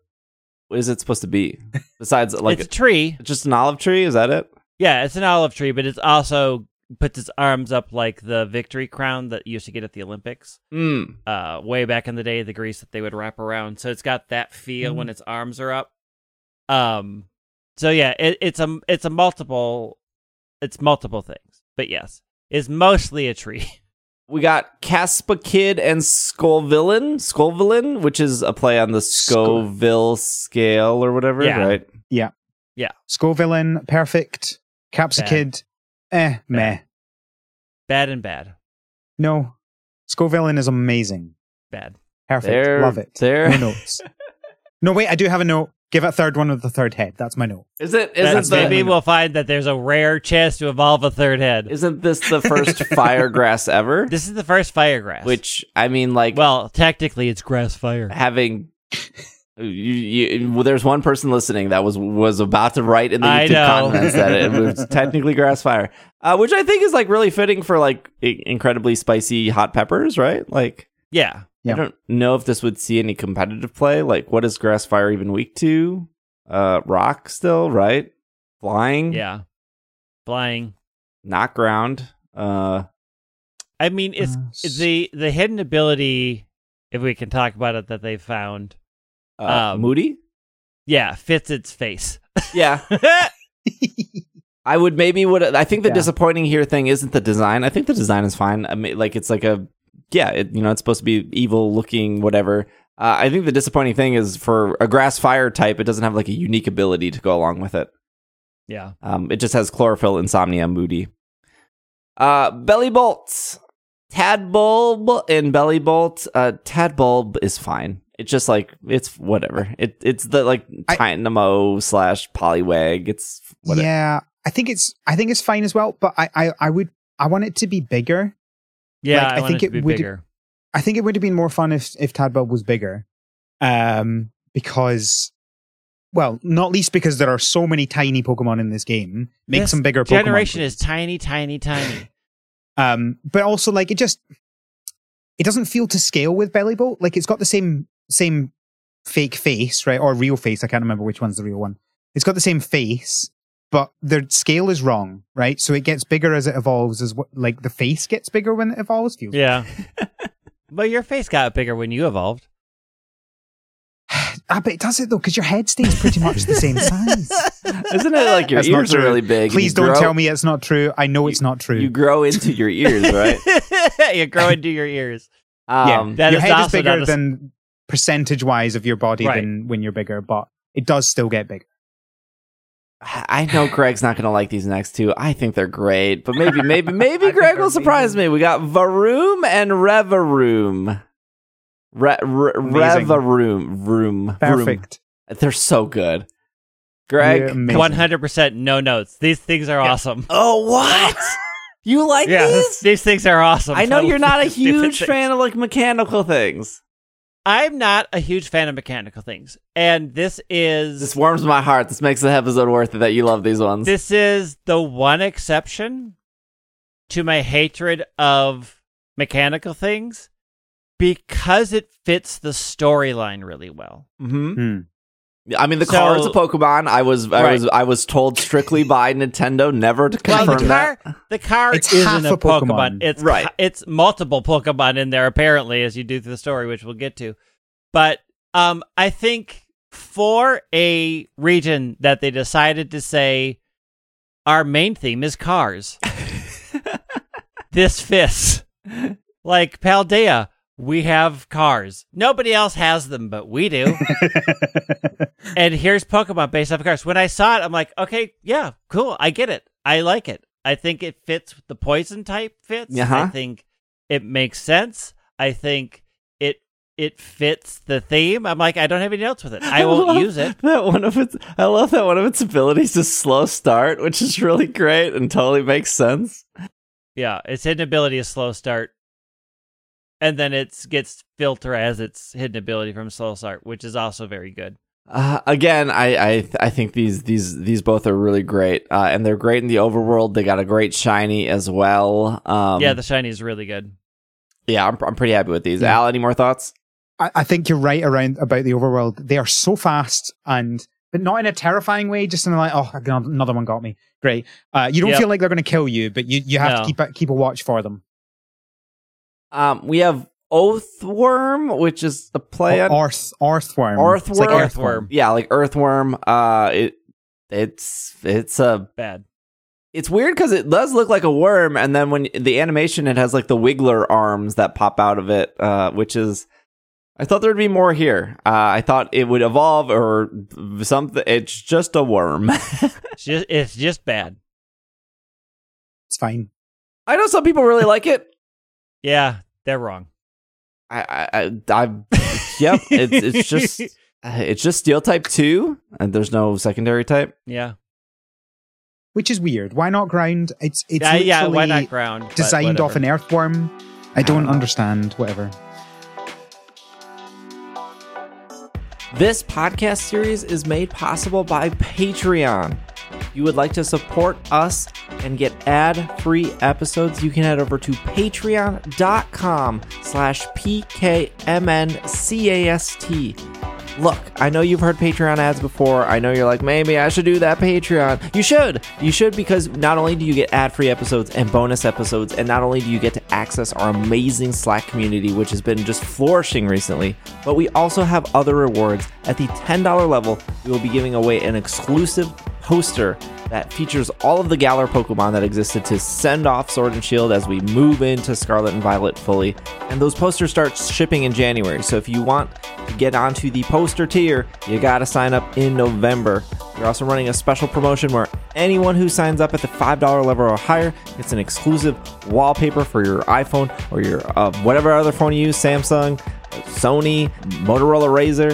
is it supposed to be? Besides like... It's a tree. Just an olive tree? Is that it? Yeah, it's an olive tree, but it's also puts its arms up like the victory crown that you used to get at the Olympics. Way back in the day, the grease that they would wrap around. So it's got that feel when its arms are up. So yeah, it's multiple things. But yes, it's mostly a tree. We got Caspa Kid and Scovillain, which is a play on the Scoville scale or whatever, right? Yeah. Scovillain, perfect. Capsicid, meh. Bad and bad. No. Scovillain is amazing. bad. Perfect. Love it. There. No notes. No, wait, I do have a note. Give a third one with a third head. That's my note. Maybe we'll find that there's a rare chance to evolve a third head. Isn't this the first fire grass ever? This is the first fire grass. Which, I mean, like... Well, technically, it's grass fire. There's one person listening that was about to write in the YouTube comments that it was technically grass fire. Which I think is, like, really fitting for, like, incredibly spicy hot peppers, right? Like... Yeah. Yep. I don't know if this would see any competitive play. Like, what is grass fire even weak to? Rock still, right? Flying? Yeah. Flying. Not ground. I mean, it's the hidden ability, if we can talk about it, that they found. Moody? Yeah, fits its face. Yeah. I think the disappointing here thing isn't the design. I think the design is fine. I mean, like, it's like a... Yeah, it's supposed to be evil-looking, whatever. I think the disappointing thing is for a grass fire type, it doesn't have, like, a unique ability to go along with it. Yeah. It just has chlorophyll, insomnia, moody. Belly bolts. Tadbulb and belly bolt. Tadbulb is fine. It's just, like, it's whatever. It's the, like, Tynamo / Poliwag. It's whatever. Yeah, I think it's fine as well, but I want it to be bigger. Yeah, like, I think it would have been more fun if Tadbulb was bigger, because, well, not least because there are so many tiny Pokemon in this game. Make some bigger Pokemon. This generation is tiny, tiny, tiny. But also, like, it doesn't feel to scale with Bellybolt. Like, it's got the same fake face, right, or real face. I can't remember which one's the real one. It's got the same face. But the scale is wrong, right? So it gets bigger as it evolves, like the face gets bigger when it evolves. Yeah. But your face got bigger when you evolved. I bet it does it, though, because your head stays pretty much the same size. Isn't it like your ears are really big? Please don't tell me it's not true. I know it's not true. You grow into your ears, right? You grow into your ears. Your head is bigger than percentage-wise of your body than when you're bigger, but it does still get bigger. I know Greg's not going to like these next two. I think they're great, but maybe Greg will surprise me. We got Varoom and Revaroom. Revaroom. Room. Perfect. They're so good. Greg, 100% no notes. These things are awesome. Oh, what? You like these? These things are awesome. I know you're not a huge fan of, like, mechanical things. I'm not a huge fan of mechanical things, and this warms my heart. This makes the episode worth it that you love these ones. This is the one exception to my hatred of mechanical things, because it fits the storyline really well. Mm-hmm. Hmm. I mean, the car is a Pokemon. I was told strictly by Nintendo never to confirm that. The car isn't a Pokemon. It's right. It's multiple Pokemon in there, apparently, as you do through the story, which we'll get to. But I think for a region that they decided to say, our main theme is cars, this fits. Like Paldea. We have cars. Nobody else has them, but we do. And here's Pokemon based off of cars. When I saw it, I'm like, okay, yeah, cool. I get it. I like it. I think it fits. The poison type fits. Uh-huh. I think it makes sense. I think it fits the theme. I'm like, I don't have any notes with it. I won't use it. I love that one of its abilities is slow start, which is really great and totally makes sense. Yeah, its hidden ability is slow start. And then it gets filter as its hidden ability from slow start, which is also very good. Again, I think these both are really great, and they're great in the overworld. They got a great shiny as well. Yeah, the shiny is really good. Yeah, I'm pretty happy with these. Yeah. Al, any more thoughts? I think you're right about the overworld. They are so fast, but not in a terrifying way. Just in like, oh, another one got me. Great. You don't feel like they're going to kill you, but you have to keep a watch for them. We have Oathworm, which is a play on Earthworm. Earthworm, like Earthworm. Yeah, like Earthworm. It's a bad. It's weird because it does look like a worm, and then when the animation, it has like the wiggler arms that pop out of it, which is. I thought there'd be more here. I thought it would evolve or something. It's just a worm. It's just bad. It's fine. I know some people really like it. Yeah, they're wrong. Yep. It's just Steel type 2, and there's no secondary type. Yeah. Which is weird. Why not ground? It's why not ground? Designed off an earthworm. I don't understand. Whatever. This podcast series is made possible by Patreon. If you would like to support us and get ad-free episodes, you can head over to patreon.com/pkmncast. Look, I know you've heard Patreon ads before. I know you're like, maybe I should do that Patreon. You should. You should, because not only do you get ad-free episodes and bonus episodes, and not only do you get to access our amazing Slack community, which has been just flourishing recently, but we also have other rewards. At the $10 level, we will be giving away an exclusive poster that features all of the Galar Pokemon that existed to send off Sword and Shield as we move into Scarlet and Violet fully. And those posters start shipping in January. So if you want to get onto the poster tier, you gotta sign up in November. We're also running a special promotion where anyone who signs up at the $5 level or higher gets an exclusive wallpaper for your iPhone or your whatever other phone you use, Samsung, Sony, Motorola Razr.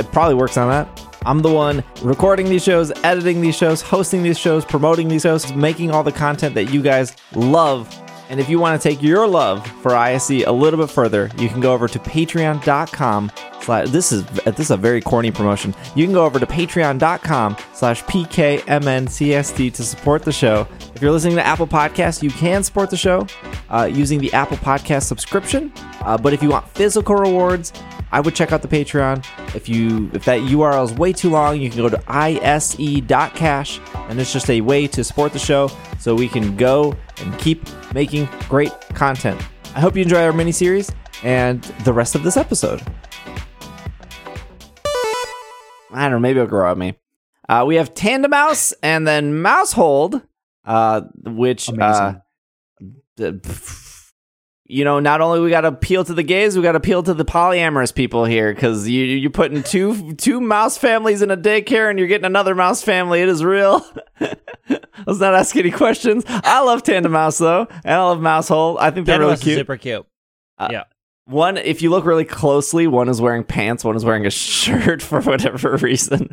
It probably works on that. I'm the one recording these shows, editing these shows, hosting these shows, promoting these shows, making all the content that you guys love. And if you want to take your love for ISC a little bit further, you can go over to patreon.com. This is a very corny promotion. You can go over to patreon.com/pkmncst to support the show. If you're listening to Apple Podcasts, you can support the show using the Apple Podcast subscription. But if you want physical rewards, I would check out the Patreon. If that URL is way too long, you can go to ise.cash, and it's just a way to support the show so we can go and keep making great content. I hope you enjoy our mini-series and the rest of this episode. I don't know, maybe it'll grow on me. We have Tandemaus and then Mousehold, which... you know, not only we got to appeal to the gays, we got to appeal to the polyamorous people here, because you're putting two mouse families in a daycare and you're getting another mouse family. It is real. Let's not ask any questions. I love Tandemaus, though, and I love Mousehold. I think they're really cute. Is super cute. Yeah. One, if you look really closely, one is wearing pants, one is wearing a shirt for whatever reason.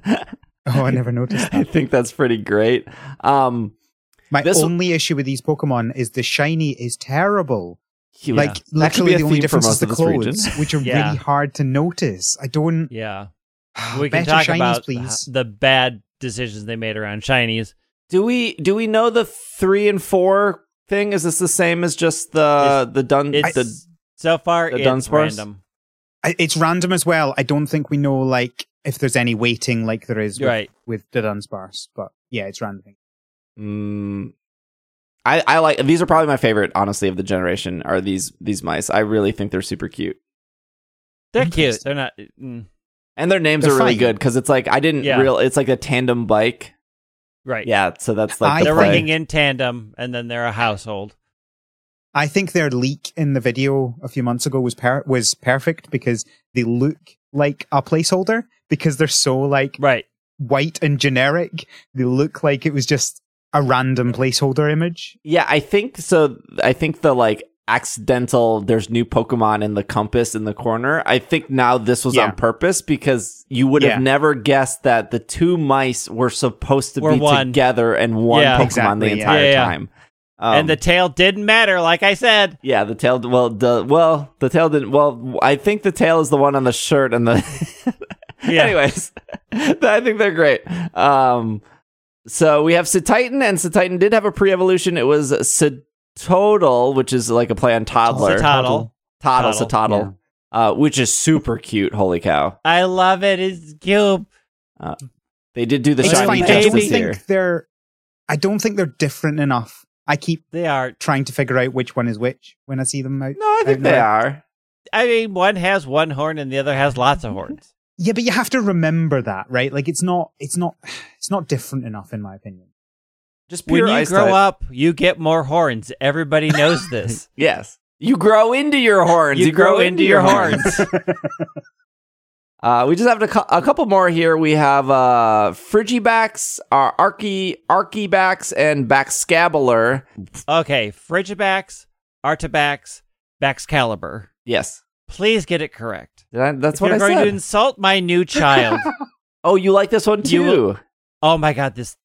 I never noticed that. I think that's pretty great. My only issue with these Pokemon is the shiny is terrible. Yeah. Like, literally the only difference is the clothes, which are really hard to notice. I don't... Yeah. We can talk shinies, about please. The bad decisions they made around shinies. Do we know the 3 and 4 thing? Is this the same as just it's random. It's random as well. I don't think we know, like, if there's any weighting like there is with Dudunsparce. But, yeah, it's random. I like these are probably my favorite, honestly, of the generation are these mice. I really think they're super cute. They're cute. They're not, and their names are really good because it's like I didn't realize it's like a tandem bike, right? Yeah, so that's like they're ringing in tandem, and then they're a household. I think their leak in the video a few months ago was perfect because they look like a placeholder because they're so like white and generic. They look like it was just a random placeholder image. Yeah, I think so. I think the like accidental there's new Pokemon in the compass in the corner. I think now this was on purpose because you would have never guessed that the two mice were supposed to be one together and one Pokemon the entire time. And the tail didn't matter, like I said. Yeah, the tail. The tail didn't. Well, I think the tail is the one on the shirt and the. Anyways, I think they're great. So we have Sititan, and Sititan did have a pre-evolution. It was Sitotal, which is like a play on toddler. Sitotal. Yeah. Which is super cute. Holy cow! I love it. It's cute. They did do the shiny justice here. I don't think they're different enough. They are trying to figure out which one is which when I see them out. No, I think they are. I mean, one has one horn, and the other has lots of horns. Yeah, but you have to remember that, right? Like, it's not different enough, in my opinion. Just when you grow up, you get more horns. Everybody knows this. Yes, you grow into your horns. You grow into your horns. We just have a couple more here. We have Frigibax, Archebax, and Baxcalibur. Okay, Frigibax, Artabax, Baxcalibur. Yes. Please get it correct. That's what I said. You're going to insult my new child. Oh, you like this one too? Oh my God, this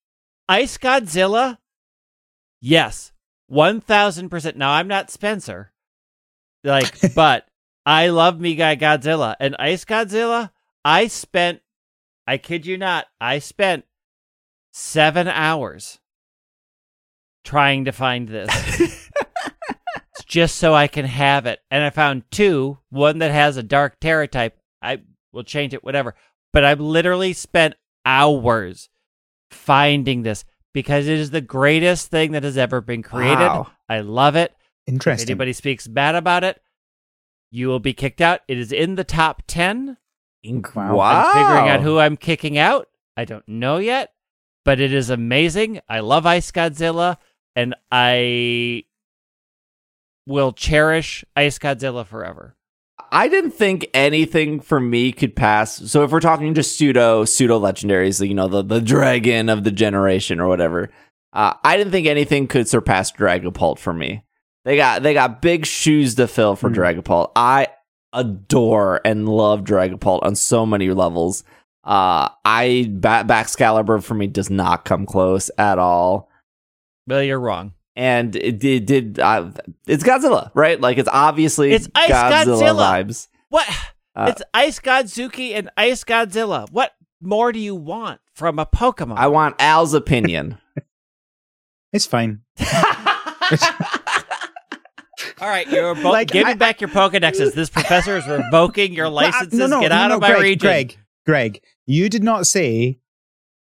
Ice Godzilla? Yes, 1,000%. Now, I'm not Spencer, but I love me guy Godzilla. And Ice Godzilla, I kid you not, I spent 7 hours trying to find this. Just so I can have it. And I found two, one that has a dark Terra type. I will change it, whatever. But I've literally spent hours finding this because it is the greatest thing that has ever been created. Wow. I love it. Interesting. If anybody speaks bad about it, you will be kicked out. It is in the top 10. Wow. I'm figuring out who I'm kicking out. I don't know yet, but it is amazing. I love Ice Godzilla, and I will cherish Ice Godzilla forever. I didn't think anything for me could pass. So if we're talking just pseudo legendaries, the dragon of the generation or whatever, I didn't think anything could surpass Dragapult for me. They got big shoes to fill for Dragapult. I adore and love Dragapult on so many levels. Baxcalibur for me does not come close at all. Well, you're wrong. And it did it's Godzilla, right? Like, it's obviously it's Ice Godzilla vibes. What? It's Ice Godzuki and Ice Godzilla. What more do you want from a Pokemon? I want Al's opinion. It's fine. All right, you're give me back your Pokedexes. This professor is revoking your licenses. Get out of my region. Greg, you did not say...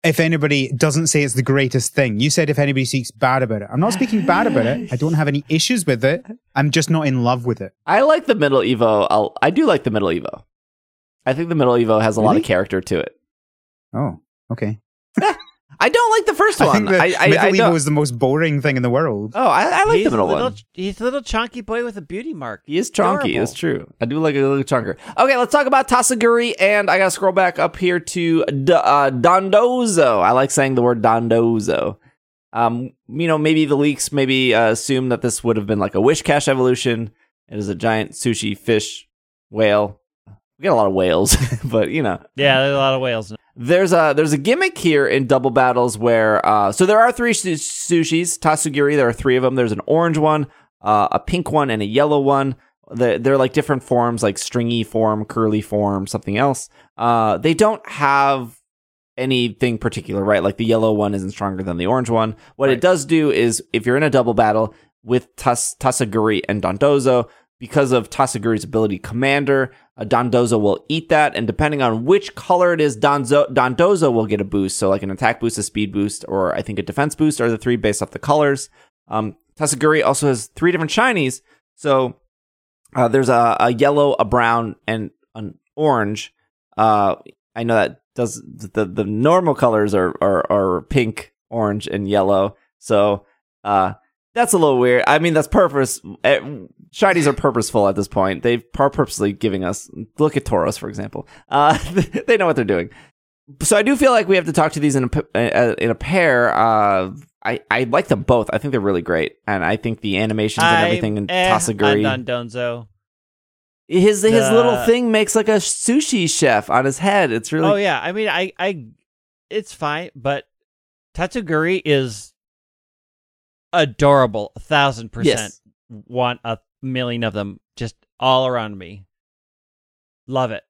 If anybody doesn't say it's the greatest thing, you said if anybody speaks bad about it. I'm not speaking bad about it. I don't have any issues with it. I'm just not in love with it. I like the Middle Evo. I do like the Middle Evo. I think the Middle Evo has a lot of character to it. Oh, okay. I don't like the first one. I think Middle Evo is the most boring thing in the world. Oh, I like the middle one. He's a little chunky boy with a beauty mark. He is chunky. It's true. I do like a little chunker. Okay, let's talk about Tatsugiri, and I gotta scroll back up here to Dondozo. I like saying the word Dondozo. Maybe the leaks assume that this would have been like a Wish Cache evolution. It is a giant sushi fish whale. We got a lot of whales, but. Yeah, there's a lot of whales. There's a gimmick here in double battles where so there are three sushis Tatsugiri. There are three of them. There's an orange one, a pink one, and a yellow one. They're like different forms, like stringy form, curly form, something else. They don't have anything particular, right? Like the yellow one isn't stronger than the orange one. What it does do is, if you're in a double battle with Tatsugiri and Dondozo, because of Tatsugiri's ability Commander, Dondozo will eat that, and depending on which color it is, Dondozo will get a boost, so like an attack boost, a speed boost, or I think a defense boost are the three based off the colors. Tatsugiri also has three different shinies, so there's a yellow, a brown, and an orange. I know that does the normal colors are pink, orange, and yellow, so... That's a little weird. I mean, that's purpose. Shinies are purposeful at this point. They are purposely giving us... Look at Tauros, for example. They know what they're doing. So I do feel like we have to talk to these in a pair. I like them both. I think they're really great. And I think the animations and everything in Tatsugiri... I'm Dondozo. His little thing makes like a sushi chef on his head. It's really... Oh, yeah. I mean, I it's fine, but Tatsugiri is... adorable, 1,000%. Yes. Want 1,000,000 of them just all around me. Love it.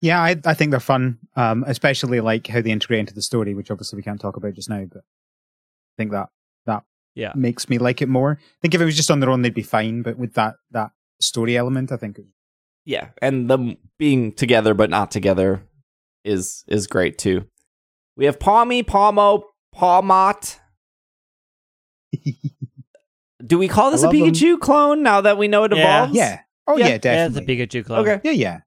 Yeah, I think they're fun, especially like how they integrate into the story, which obviously we can't talk about just now, but I think that makes me like it more. I think if it was just on their own, they'd be fine, but with that story element, I think it was... Yeah, and them being together but not together is great too. We have Palmy, Palmo, Palmot. Do we call this a Pikachu clone now that we know it evolves? Yeah. Oh, yeah, definitely. Yeah, it's a Pikachu clone. Okay. Yeah.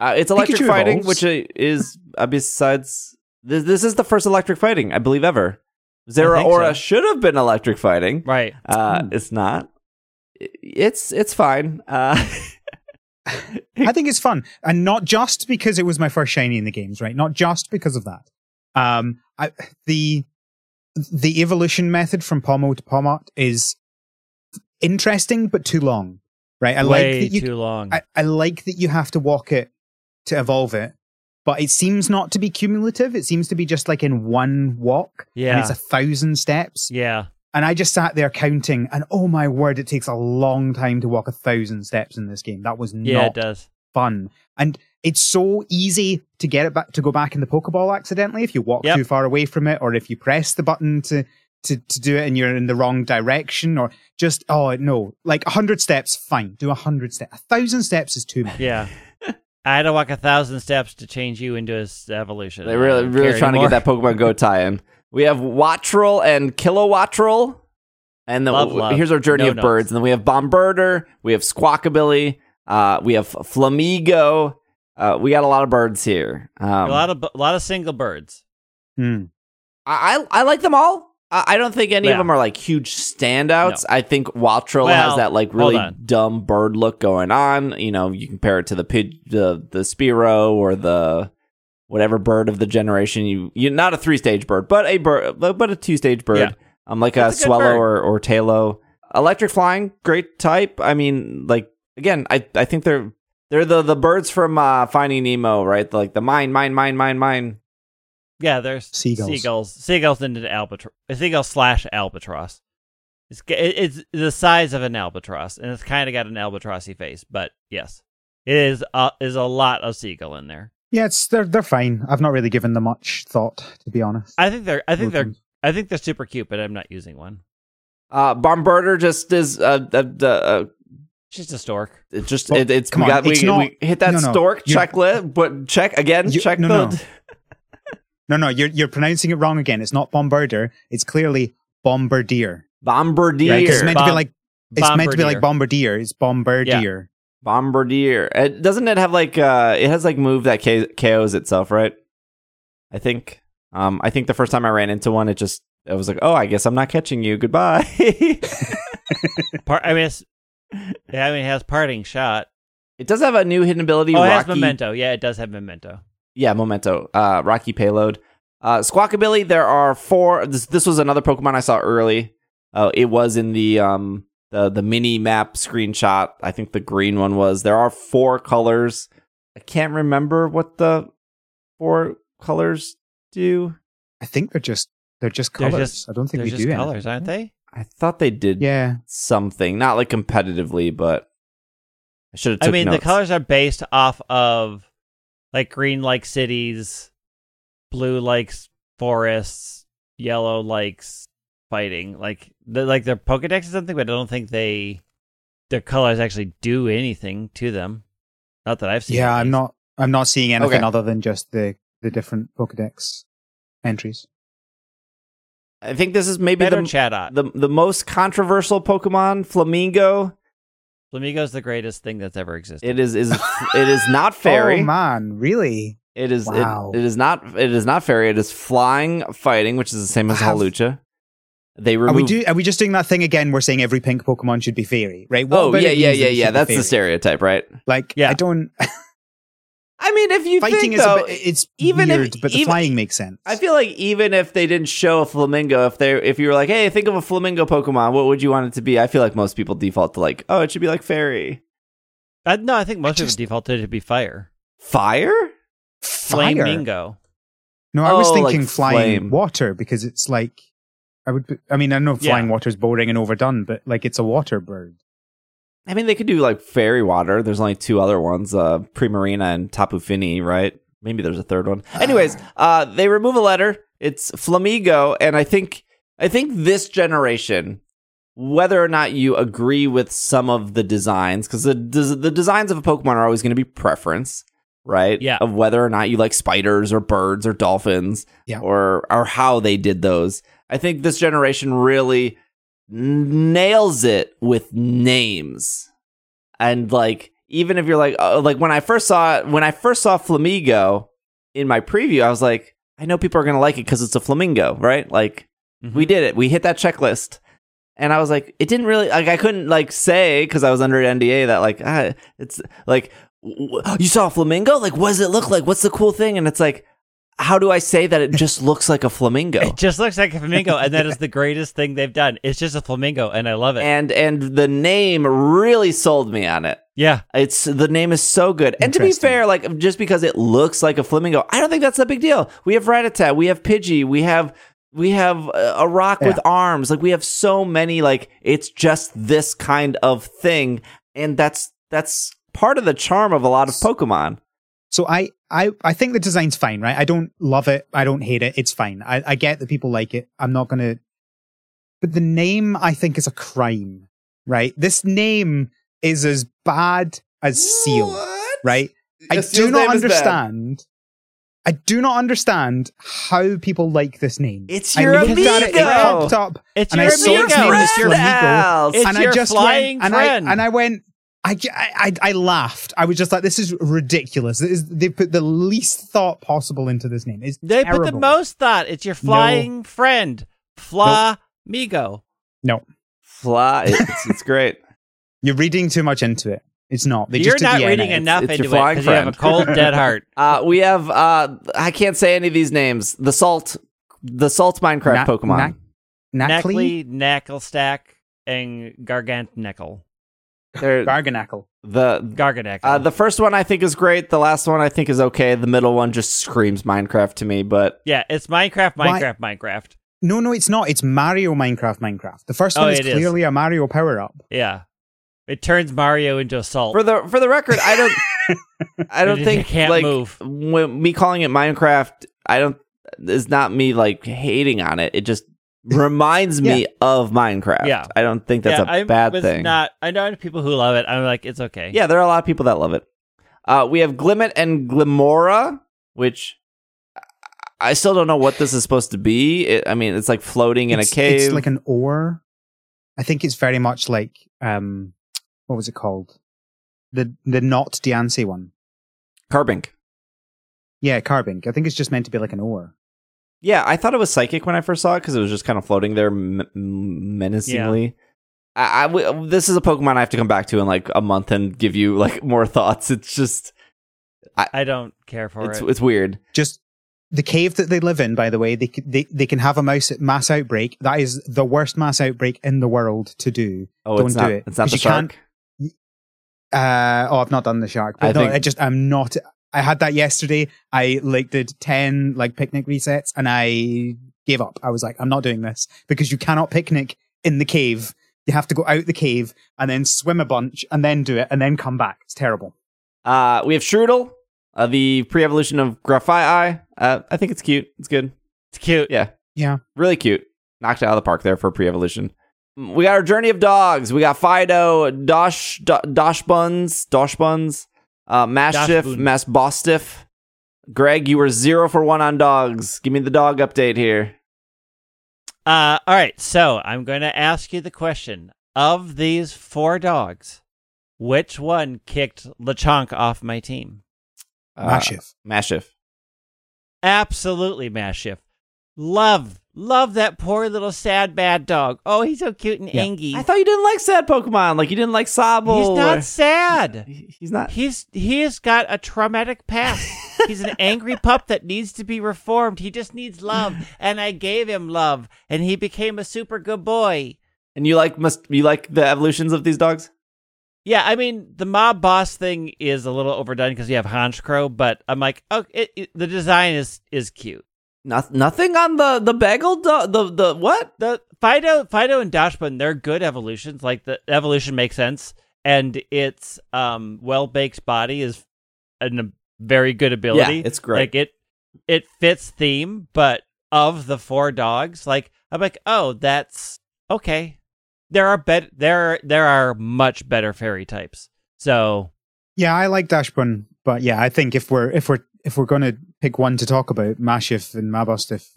It's electric Pikachu fighting, evolves. Which is besides... This is the first electric fighting, I believe, ever. Zeraora should have been electric fighting. Right. It's not. It's fine. I think it's fun. And not just because it was my first shiny in the games, right? Not just because of that. The evolution method from Palmo to Palmot is interesting, but too long. right? Way too long. I like that you have to walk it to evolve it, but it seems not to be cumulative. It seems to be just like in one walk. Yeah. And it's 1,000 steps. Yeah. And I just sat there counting, and oh my word, it takes a long time to walk 1,000 steps in this game. That was not fun. And it's so easy to get it back, to go back in the Pokeball accidentally if you walk too far away from it, or if you press the button to do it and you're in the wrong direction, or just, oh no, like 100 steps, fine, do 100 steps. 1,000 steps is too much. Yeah. I had to walk 1,000 steps to change you into his evolution. They're really trying to get that Pokemon Go tie-in. We have Wattrel and Kilowattral, and then here's our journey of birds. And then we have Bomberder, we have Squawkabilly, we have Flamigo. We got a lot of birds here. A lot of single birds. Hmm. I like them all. I don't think any of them are like huge standouts. No. I think Wattrel has that like really dumb bird look going on. You know, you compare it to the Spiro or the whatever bird of the generation you're not a 3-stage bird, but a bird, but a 2-stage bird. Yeah. Like that's a swallow or talo. Electric flying, great type. I mean, like again, I think they're the birds from Finding Nemo, right? Like the mine. Yeah, there's seagulls into the albatross. Seagull/albatross. It's the size of an albatross, and it's kind of got an albatrossy face. But yes, it is a lot of seagull in there. Yeah, they're fine. I've not really given them much thought, to be honest. I think they're super cute, but I'm not using one. Bomberder just is just a stork. It just we hit that stork checklist, but you're pronouncing it wrong again. It's not Bomberder. It's clearly Bombardier. Bombardier. Right? It's meant to be like Bombardier. It's Bombardier. Yeah. Bombardier. Doesn't it have like it has like move that KOs itself, right? I think. I think the first time I ran into one, I was like, oh, I guess I'm not catching you. Goodbye. It has parting shot. It does have a new hidden ability. Oh, it has memento. Yeah, it does have memento. Yeah, memento. Rocky payload. Squawkabilly. There are four. This was another Pokemon I saw early. It was in the mini map screenshot. I think the green one was. There are four colors. I can't remember what the four colors do. I think they're just colors. I don't think they do colors, aren't they? I thought they did something, not like competitively, but I should have took notes. The colors are based off of like green like cities, blue like forests, yellow like fighting, like their Pokedex or something, but I don't think their colors actually do anything to them. Not that I've seen. Yeah, I'm not seeing anything other than just the different Pokedex entries. I think this is maybe the most controversial Pokemon, Flamingo. Flamingo's the greatest thing that's ever existed. It is not fairy. Oh man, really? It is. Wow. It is not fairy. It is flying fighting, which is the same as Hawlucha. Are we just doing that thing again? We're saying every pink Pokemon should be fairy, right? Yeah. That's the stereotype, right? Like, yeah. I don't. I mean, if you fighting think though, it's even weird, but the flying makes sense. I feel like even if they didn't show a flamingo, if you were like, hey, think of a flamingo Pokemon, what would you want it to be? I feel like most people default to like, oh, it should be like fairy. I think most people default to it to be fire. Fire? Flamingo. No, I was thinking like flying water because it's like. I know flying water is boring and overdone, but like it's a water bird. I mean, they could do like fairy water. There's only two other ones, Primarina and Tapu Fini, right? Maybe there's a third one. Anyways, they remove a letter. It's Flamigo, and I think this generation, whether or not you agree with some of the designs, because the designs of a Pokemon are always going to be preference. Right? Yeah. Of whether or not you like spiders or birds or dolphins or how they did those. I think this generation really nails it with names. And like, even if you're like when I first saw Flamigo in my preview, I was like, I know people are going to like it because it's a flamingo, right? Like we did it. We hit that checklist. And I was like, it didn't really, like I couldn't like say, cause I was under an NDA that like, it's like, you saw a flamingo? Like, what does it look like? What's the cool thing? And it's like, how do I say that it just looks like a flamingo? It just looks like a flamingo, and that is the greatest thing they've done. It's just a flamingo, and I love it. And the name really sold me on it. Yeah. It's the name is so good. And to be fair, like just because it looks like a flamingo, I don't think that's a big deal. We have Rattata, we have Pidgey, we have a rock with arms. Like we have so many, like it's just this kind of thing, and that's part of the charm of a lot of Pokemon. So I think the design's fine, right? I don't love it. I don't hate it. It's fine. I get that people like it. I'm not going to... But the name, I think, is a crime, right? This name is as bad as Seal, right? I do not understand how people like this name. It's your amigo. It popped up. It's your amigo. It's your friend. It's your flying friend. And I went... I laughed. I was just like, this is ridiculous. They put the least thought possible into this name. They put the most thought. It's your flying friend. Fla-migo. No. Fly. It's great. You're reading too much into it. It's not. You're not reading enough into it because you have a cold, dead heart. We have, I can't say any of these names. The Salt Minecraft Pokemon. Knackly, Knacklestack, and Gargantneckle. Garganackle. The first one I think is great. The last one I think is okay. The middle one just screams Minecraft to me, but... Yeah, it's Minecraft. No, it's not. It's Mario Minecraft. The first one is clearly a Mario power-up. Yeah. It turns Mario into a salt. For the record, I don't think... Can't like move. Me calling it Minecraft, it's not me, like, hating on it. It just... reminds me of Minecraft. Yeah. I don't think that's a bad thing. I know people who love it. I'm like, it's okay. Yeah, there are a lot of people that love it. We have Glimmet and Glimora, which I still don't know what this is supposed to be. It's like floating in a cave. It's like an ore. I think it's very much like, what was it called? The not Diancie one. Carbink. Yeah, Carbink. I think it's just meant to be like an ore. Yeah, I thought it was psychic when I first saw it because it was just kind of floating there menacingly. Yeah. This is a Pokemon I have to come back to in like a month and give you like more thoughts. It's just... I don't care for it. It's weird. Just the cave that they live in, by the way, they can have a mass outbreak. That is the worst mass outbreak in the world to do. Oh, don't do it. It's not the shark? I've not done the shark. But I'm not... I had that yesterday. I did 10 picnic resets and I gave up. I was like, I'm not doing this because you cannot picnic in the cave. You have to go out the cave and then swim a bunch and then do it and then come back. It's terrible. We have Shrootle, the pre-evolution of Grafaiai. I think it's cute. It's good. It's cute. Yeah. Yeah. Really cute. Knocked it out of the park there for pre-evolution. We got our journey of dogs. We got Fido, Doshbuns. Mastiff, Mass Bostiff. Greg, you were 0 for 1 on dogs. Give me the dog update here. All right, so I'm going to ask you the question. Of these 4 dogs, which one kicked LeChonk off my team? Mastiff. Absolutely Mastiff. Love that poor little sad bad dog. Oh, he's so cute and angry. I thought you didn't like sad Pokemon. Like you didn't like Sobble. He's not sad. He's not. He's got a traumatic past. He's an angry pup that needs to be reformed. He just needs love, and I gave him love, and he became a super good boy. And you like the evolutions of these dogs? Yeah, the mob boss thing is a little overdone because you have Honchkrow, but I'm like, oh, the design is cute. Nothing on the bagel the what? The Fido and Dashbun, they're good evolutions. Like the evolution makes sense, and its well-baked body is a very good ability. Yeah, it's great. Like it fits theme, but of the 4 dogs, like I'm like, oh, that's okay. There are much better fairy types. So yeah, I like Dashbun, but yeah, I think if we're going to pick one to talk about, Mastiff and Mabostiff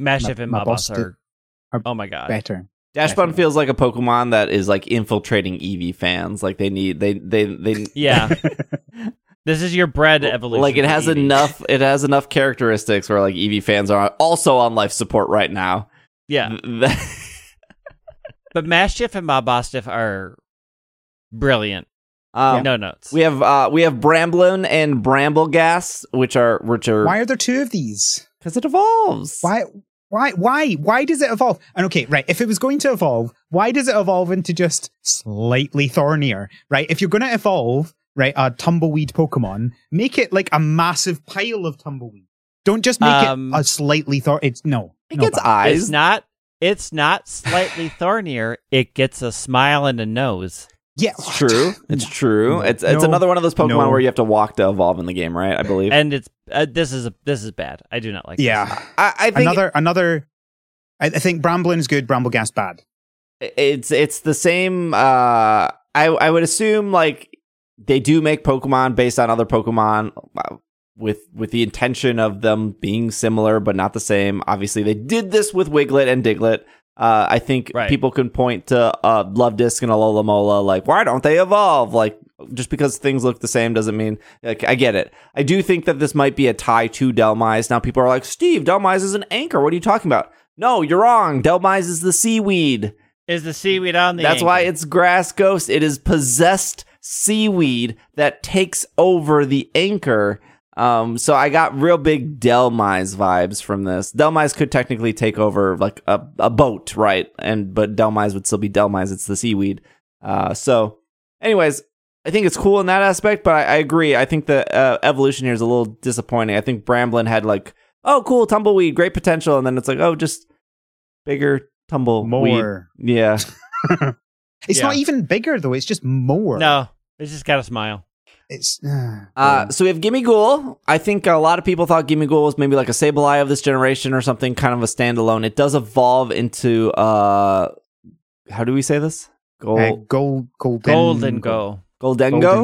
are oh my god, better. Dashbun feels like a Pokemon that is like infiltrating Eevee fans. Like they need yeah. This is your bread evolution. Like it has enough characteristics where like Eevee fans are also on life support right now. Yeah. But Mastiff and Mabostiff are brilliant. No notes. We have Bramblin and Bramblegas, which are... Why are there 2 of these? Because it evolves. Why does it evolve? And okay, right, if it was going to evolve, why does it evolve into just slightly thornier, right? If you're going to evolve, right, a tumbleweed Pokemon, make it like a massive pile of tumbleweed. Don't just make it a slightly thorny. It gets eyes. It's not slightly thornier. It gets a smile and a nose. Yeah, it's true. It's another one of those Pokemon where you have to walk to evolve in the game, right? I believe. And it's this is bad. I do not like. Yeah, this. I think another. I think Bramblin's good. Bramblegast's bad. It's the same. I would assume like they do make Pokemon based on other Pokemon with the intention of them being similar but not the same. Obviously, they did this with Wiglet and Diglett. I think people can point to Lovedisk and Alola Mola, like, why don't they evolve? Like, just because things look the same doesn't mean... Like, I get it. I do think that this might be a tie to Delmise. Now people are like, Steve, Delmise is an anchor. What are you talking about? No, you're wrong. Delmise is the seaweed. Is the seaweed on the That's anchor. Why it's Grass Ghost. It is possessed seaweed that takes over the anchor. So I got real big Delmise vibes from this. Delmise could technically take over like a boat, right? But Delmise would still be Delmise. It's the seaweed. So anyways, I think it's cool in that aspect, but I agree. I think the evolution here is a little disappointing. I think Bramblin had like, oh, cool, tumbleweed, great potential. And then it's like, oh, just bigger tumbleweed. More. Yeah. It's not even bigger though. It's just more. No, it's just got a smile. It's so we have Gimmighoul. I think a lot of people thought Gimmighoul was maybe like a Sableye of this generation or something, kind of a standalone. It does evolve into how do we say this? Goldengo.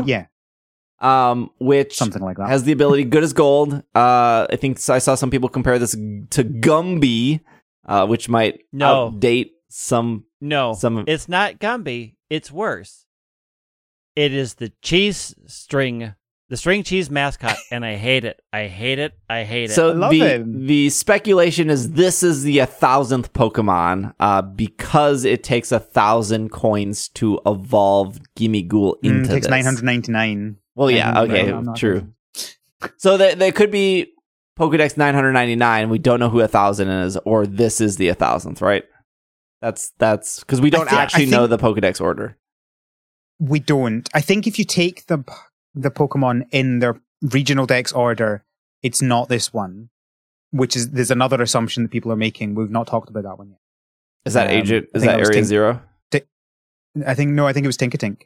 Yeah. Which something like that has the ability good as gold. I think I saw some people compare this to Gumby, which might outdate some. No, it's not Gumby. It's worse. It is the string cheese mascot, and I hate it. I hate it. So the speculation is this is the 1,000th Pokemon because it takes 1,000 coins to evolve Gimmighoul into this. It takes 999. Well, yeah, okay, true. So there could be Pokedex 999. We don't know who 1,000 is, or this is the 1,000th, right? That's because we don't actually know the Pokedex order. We don't. I think if you take the Pokemon in their regional dex order, it's not this one, which is there's another assumption that people are making. We've not talked about that one yet. Is that Agent? Is that Area Zero? I think it was Tinkatink.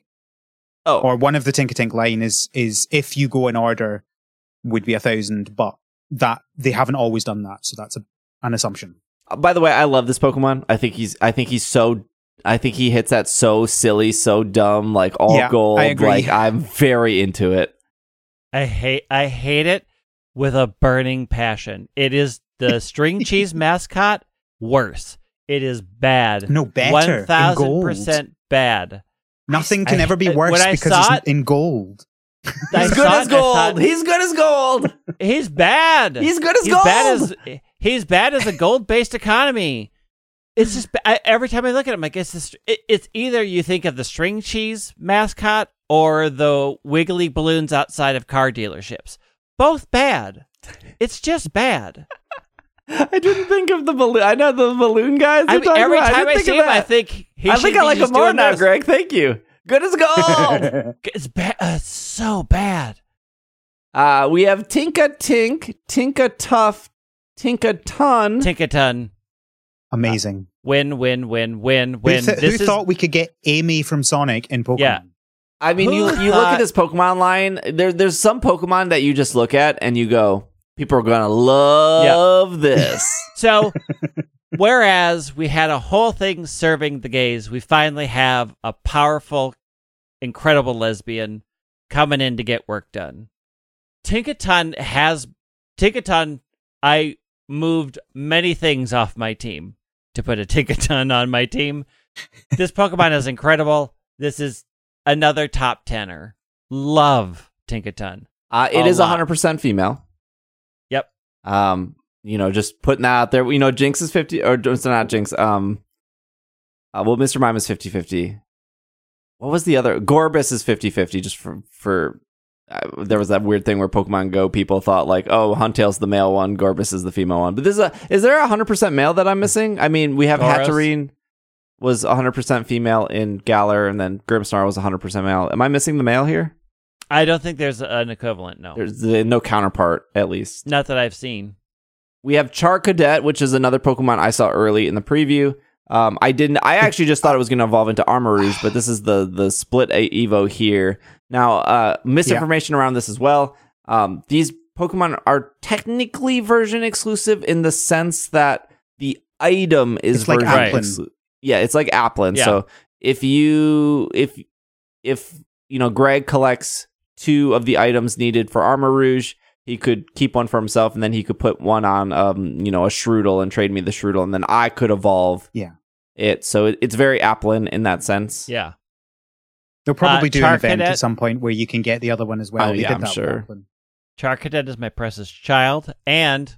Oh, or one of the Tinkatink line is if you go in order, would be 1,000, but that they haven't always done that, so that's an assumption. By the way, I love this Pokemon. I think he hits that so silly, so dumb, like all gold. I agree. Like I'm very into it. I hate it with a burning passion. It is the string cheese mascot. Worse, it is bad. No, better. 1,000% bad. Nothing can ever be worse because it's in gold. He's good as gold. He's good as gold. He's bad. He's good as gold. He's bad as a gold-based economy. It's just every time I look at him, I guess it's either you think of the string cheese mascot or the wiggly balloons outside of car dealerships. Both bad. It's just bad. I didn't think of the balloon. I know the balloon guys. Every time I see him, I think he should be doing this. I like him more now, Greg. Thank you. Good as gold. It's bad. So bad. We have Tinkatink, Tinkatuff, Tinkaton. Tinkaton. Amazing. Win. Who thought we could get Amy from Sonic in Pokemon? Yeah. I mean, you look at this Pokemon line, there's some Pokemon that you just look at and you go, people are going to love this. So, whereas we had a whole thing serving the gays, we finally have a powerful, incredible lesbian coming in to get work done. Tinkaton, I moved many things off my team to put a Tinkaton on my team. This Pokemon is incredible. This is another top tenner. Love Tinkaton. It is 100% female. Yep. Just putting that out there. You know, Jinx is 50, or it's not Jinx. Well, Mr. Mime is 50-50. What was the other? Gorbis is 50-50, just for There was that weird thing where Pokemon Go people thought like, oh, Huntail's the male one, Gorbis is the female one. But this is a, is there 100% male that I'm missing? I mean, we have Tauros. Hatterene was 100% female in Galar, and then Grimmsnarl was 100% male. Am I missing the male here? I don't think there's an equivalent, no. There's no counterpart, at least. Not that I've seen. We have Charcadet, which is another Pokemon I saw early in the preview. I actually just thought it was going to evolve into Armourouge, but this is the split Evo here. Now, misinformation around this as well. These Pokemon are technically version exclusive in the sense that the item is it's version like exclusive. Yeah, it's like Applin. Yeah. So if Greg collects 2 of the items needed for Armourouge, he could keep one for himself, and then he could put one on, a Shrootle and trade me the Shrootle, and then I could evolve it. So it's very Applin in that sense. Yeah. They'll probably do an event at some point where you can get the other one as well. Oh, yeah, I'm sure. Charcadet is my precious child, and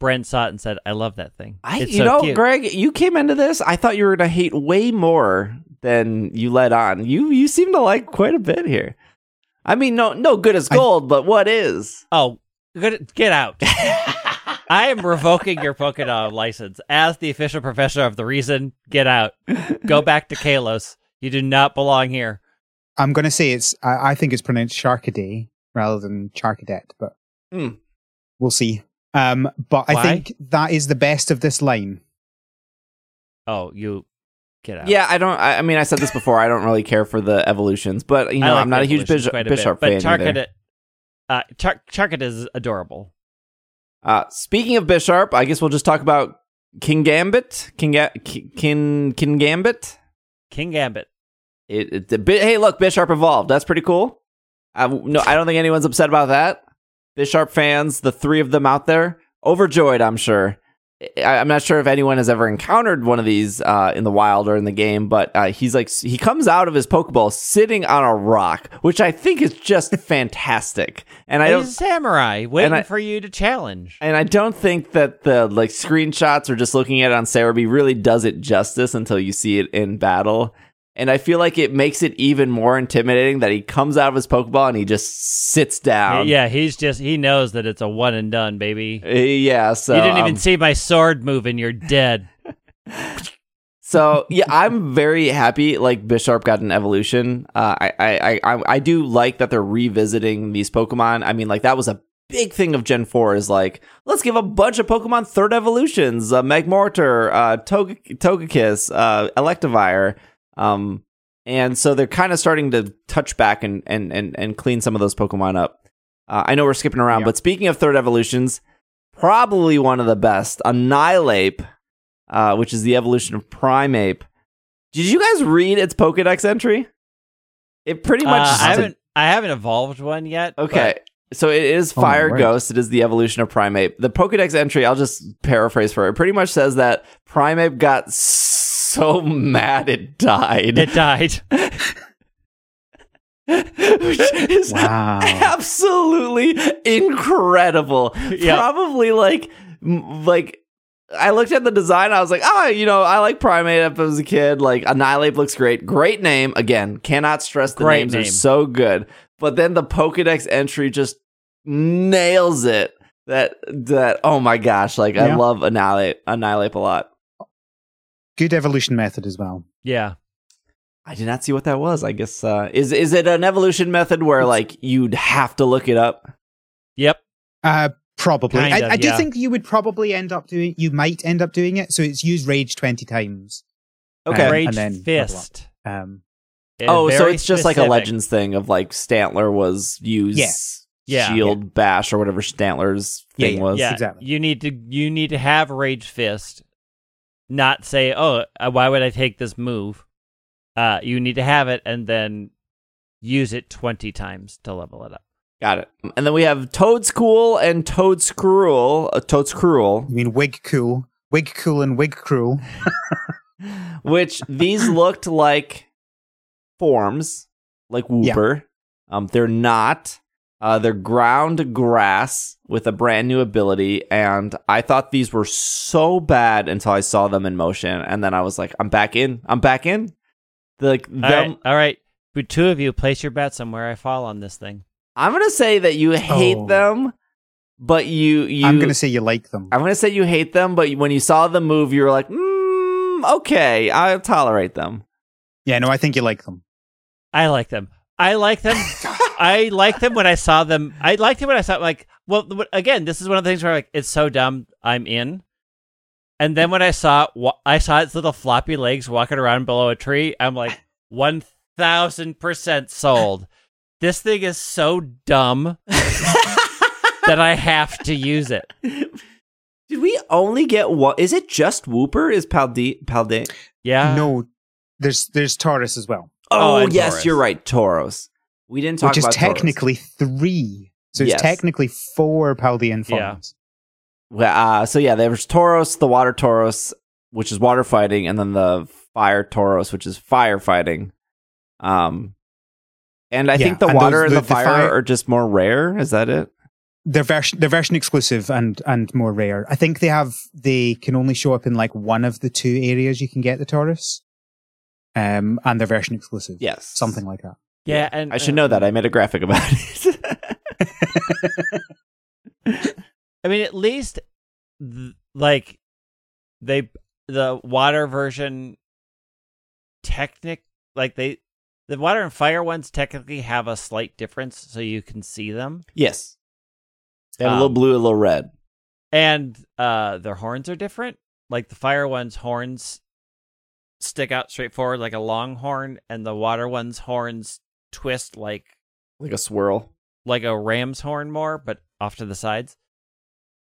Brent saw it and said, I love that thing. Cute. Greg, you came into this, I thought you were going to hate way more than you let on. You seem to like quite a bit here. I mean, no good as gold, but what is? Oh. Get out. I am revoking your Pokédon license. As the official professor of the reason, get out. Go back to Kalos. You do not belong here. I'm going to say I think it's pronounced Charcadet rather than Charcadet, but we'll see. Why? I think that is the best of this line. Oh, you... Get out. Yeah, I mean, I said this before. I don't really care for the evolutions, but, I'm not a huge Bisharp fan either. Charcadet is adorable. Speaking of Bisharp, I guess we'll just talk about Kingambit. Kingambit. Hey, look, Bisharp evolved. That's pretty cool. No, I don't think anyone's upset about that. Bisharp fans, the 3 of them out there, overjoyed, I'm sure. I'm not sure if anyone has ever encountered one of these in the wild or in the game, but he comes out of his Pokeball sitting on a rock, which I think is just fantastic. And he's a samurai waiting for you to challenge. And I don't think that the screenshots or just looking at it on Cerebi really does it justice until you see it in battle. And I feel like it makes it even more intimidating that he comes out of his Pokeball and he just sits down. Yeah, he knows that it's a one and done, baby. Yeah, so... You didn't even see my sword move and you're dead. So, yeah, I'm very happy, Bisharp got an evolution. I do like that they're revisiting these Pokemon. I mean, that was a big thing of Gen 4 is, let's give a bunch of Pokemon third evolutions. Magmortar, Togekiss, Electivire... and so they're kind of starting to touch back and clean some of those Pokemon up. I know we're skipping around, but speaking of third evolutions, probably one of the best, Annihilape, which is the evolution of Primeape. Did you guys read its Pokedex entry? It pretty much... I haven't evolved one yet. Okay, so it is Fire Ghost. It is the evolution of Primeape. The Pokedex entry, I'll just paraphrase for it, pretty much says that Primeape got... so mad it died. Which is absolutely incredible. Yep. Probably I looked at the design. I was like, I like Primeape as a kid. Annihilape looks great. Great name. Again, cannot stress the names are so good. But then the Pokedex entry just nails it. That oh my gosh. I love Annihilape a lot. Good evolution method as well. Yeah. I did not see what that was. I guess, is it an evolution method where, you'd have to look it up? Yep. Probably. I do think you would probably end up doing it. So it's use Rage 20 times. Okay. Rage and then Fist. So it's just specific. Like a Legends thing of, Stantler was used... Yeah. Yeah, Shield Bash or whatever Stantler's thing was. Yeah, exactly. You need to have Rage Fist. Not say, why would I take this move? You need to have it and then use it 20 times to level it up. Got it. And then we have Toadscool and Toadscruel. Toadscruel. You mean Wigcool. Wigcool and Wigcruel. Which these looked like forms, like Wooper. Yeah. They're not. They're ground grass with a brand new ability, and I thought these were so bad until I saw them in motion, and then I was like, I'm back in. All right. Two of you, place your bet somewhere I fall on this thing. I'm going to say that you hate them, but you... I'm going to say you like them. I'm going to say you hate them, but when you saw the move, you were like, okay, I'll tolerate them. Yeah, no, I think you like them. I like them. I like them. I liked them when I saw them. I liked them when I saw, like, well, again, this is one of the things where, like, it's so dumb, I'm in. And then when I saw its little floppy legs walking around below a tree, I'm like, 1,000% sold. This thing is so dumb that I have to use it. Did we only get one? Is it just Wooper? Is Paldi? Yeah. No, there's Tauros as well. Oh yes, Tauros. You're right, Tauros. We didn't talk about Tauros. Which is technically Tauros. Three. So it's technically four Paldean forms. Yeah. Well, so yeah, there's Tauros, the water Tauros, which is water fighting, and then the fire Tauros, which is fire fighting. And I think the water and the fire are just more rare. Is that it? They're version exclusive and more rare. I think they can only show up in like one of the two areas you can get the Tauros. And they're version exclusive. Yes. Something like that. Yeah, and I should know that. I made a graphic about it. I mean, at least the water version the water and fire ones technically have a slight difference, so you can see them. Yes, they have a little blue, a little red, and their horns are different. Like the fire ones' horns stick out straight forward like a long horn, and the water ones' horns twist like a swirl, like a ram's horn more, but off to the sides.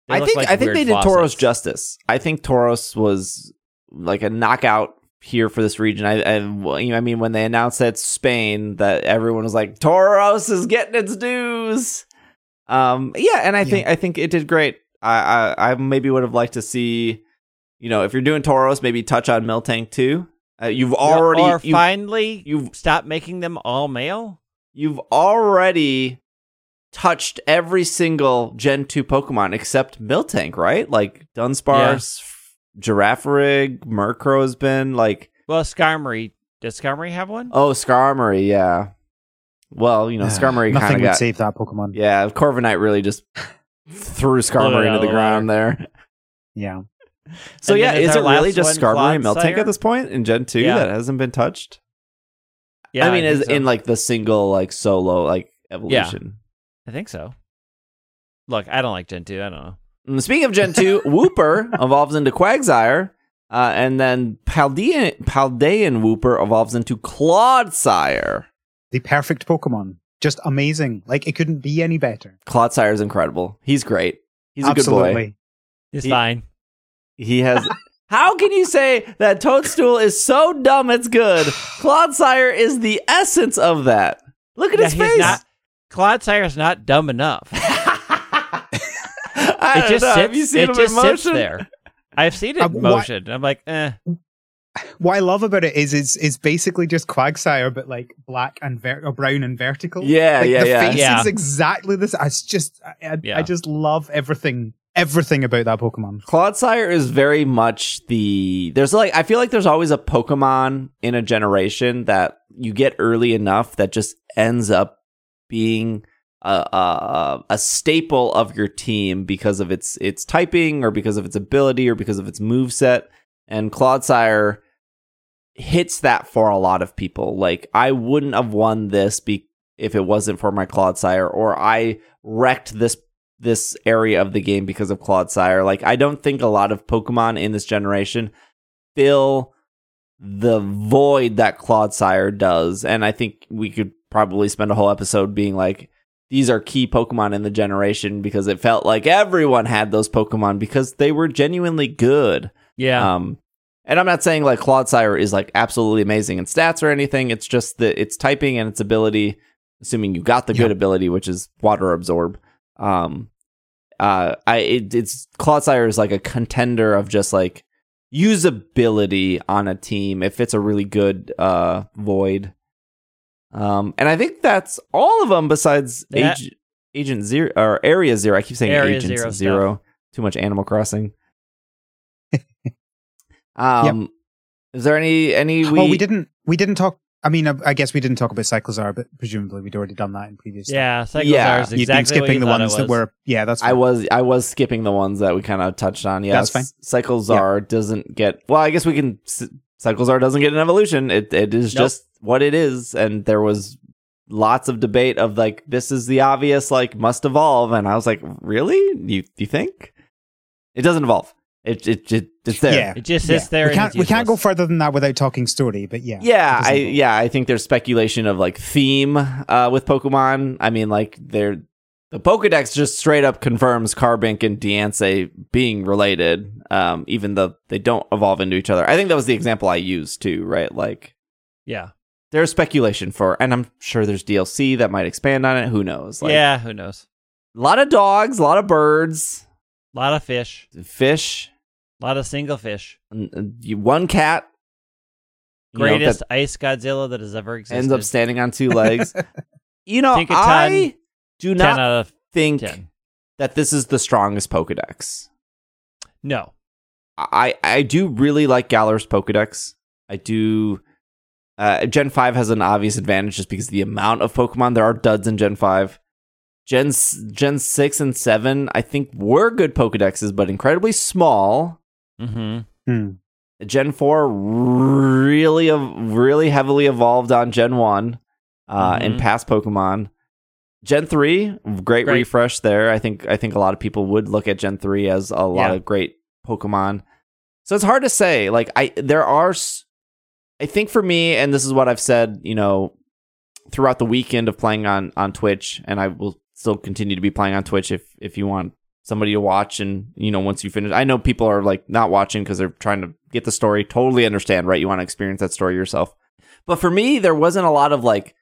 I think they did Tauros justice. I think Tauros was like a knockout here for this region. I mean, when they announced that Spain, that everyone was like, Tauros is getting its dues. And I think it did great. I maybe would have liked to see, you know, if you're doing Tauros, maybe touch on Miltank too. You've stopped making them all male. You've already touched every single Gen 2 Pokemon except Miltank, right? Like Dunsparce, Girafarig, Murkrow's been like. Well, Skarmory. Does Skarmory have one? Oh, Skarmory, yeah. Well, you know, Skarmory kind of got. Nothing would save that Pokemon. Yeah, Corviknight really just threw Skarmory into the ground there. Yeah. So and is it really just Skarmory and Miltank at this point in Gen 2 that hasn't been touched? Yeah, I mean, in like the single like solo like evolution. Yeah, I think so. Look, I don't like Gen 2. I don't know. Speaking of Gen 2, Wooper evolves into Quagsire, and then Paldean Wooper evolves into Clodsire. The perfect Pokemon. Just amazing. Like, it couldn't be any better. Clodsire is incredible. He's great. He's a good boy. He's fine. He has... How can you say that Toadstool is so dumb it's good? Clodsire is the essence of that. Look at his face. Clodsire is not dumb enough. It just sits there. I've seen it in motion. I'm like, eh. What I love about it is basically just Quagsire, but like black and brown and vertical. Yeah, like the face is exactly this. I just love everything about that Pokemon. Clodsire is very much I feel like there's always a Pokemon in a generation that you get early enough that just ends up being a staple of your team because of its typing or because of its ability or because of its moveset. And Clodsire hits that for a lot of people. Like, I wouldn't have won this if it wasn't for my Clodsire, or I wrecked this area of the game because of Clodsire. Like, I don't think a lot of Pokemon in this generation fill the void that Clodsire does. And I think we could probably spend a whole episode being like, these are key Pokemon in the generation, because it felt like everyone had those Pokemon because they were genuinely good. Yeah. And I'm not saying like Clodsire is like absolutely amazing in stats or anything. It's just that its typing and its ability, assuming you got the good ability, which is Water Absorb. It's Clodsire is like a contender of just like usability on a team. It fits a really good void. And I think that's all of them besides Agent Zero or Area Zero. I keep saying Agent Zero. Too much Animal Crossing. Is there any we didn't talk I mean, I guess we didn't talk about Cyclozar, but presumably we'd already done that in previous. Yeah, Cyclozar is exactly. You've been skipping the ones that were. Yeah, that's. Fine. I was skipping the ones that we kind of touched on. Yeah, that's fine. Cyclozar doesn't get. Well, I guess we can. Cyclozar doesn't get an evolution. It is just what it is, and there was lots of debate of like this is the obvious like must evolve, and I was like, really? You think it doesn't evolve? It's there. Yeah. It just sits there. We can't go further than that without talking story, but yeah. I think there's speculation of like theme with Pokemon. I mean, like the Pokedex just straight up confirms Carbink and Diancie being related, even though they don't evolve into each other. I think that was the example I used too, right? Like, yeah. There's speculation and I'm sure there's DLC that might expand on it. Who knows? Like, yeah, who knows? A lot of dogs, a lot of birds, a lot of fish. A lot of single fish. One cat. Greatest ice Godzilla that has ever existed. Ends up standing on two legs. I do not think that this is the strongest Pokedex. No. I do really like Galar's Pokedex. I do. Gen 5 has an obvious advantage just because of the amount of Pokemon. There are duds in Gen 5. Gen 6 and 7, I think, were good Pokedexes, but incredibly small. Mm-hmm. Gen 4 really heavily evolved on Gen 1 and past Pokemon. Gen 3, great refresh there. I think a lot of people would look at Gen 3 as a lot of great Pokemon. So it's hard to say. Like I think for me, and this is what I've said, throughout the weekend of playing on Twitch, and I will still continue to be playing on Twitch if you want somebody to watch and, once you finish. I know people are like not watching because they're trying to get the story. Totally understand, right? You want to experience that story yourself. But for me, there wasn't a lot of like,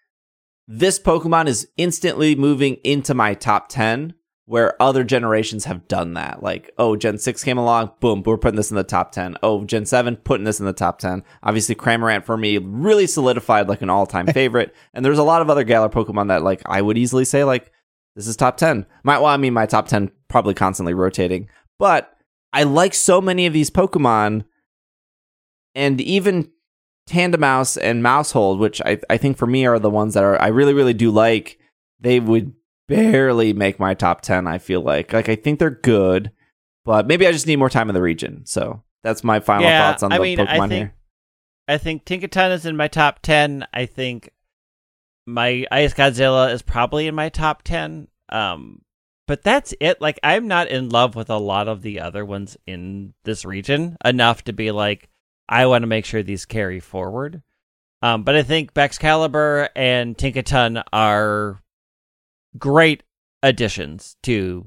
this Pokemon is instantly moving into my top 10 where other generations have done that. Like, oh, Gen 6 came along, boom, we're putting this in the top 10. Oh, Gen 7, putting this in the top 10. Obviously, Cramorant for me really solidified like an all-time favorite. And there's a lot of other Galar Pokemon that like I would easily say like, this is top 10. My top 10 probably constantly rotating. But I like so many of these Pokemon. And even Tandemaus and Mousehold, which I think for me are the ones that I really, really do like, they would barely make my top 10, I feel like. Like, I think they're good, but maybe I just need more time in the region. So that's my final thoughts on Pokemon here. I think Tinkaton is in my top 10. I think my Ice Godzilla is probably in my top 10, but that's it. Like, I'm not in love with a lot of the other ones in this region enough to be like, I want to make sure these carry forward. But I think Baxcalibur and Tinkaton are great additions to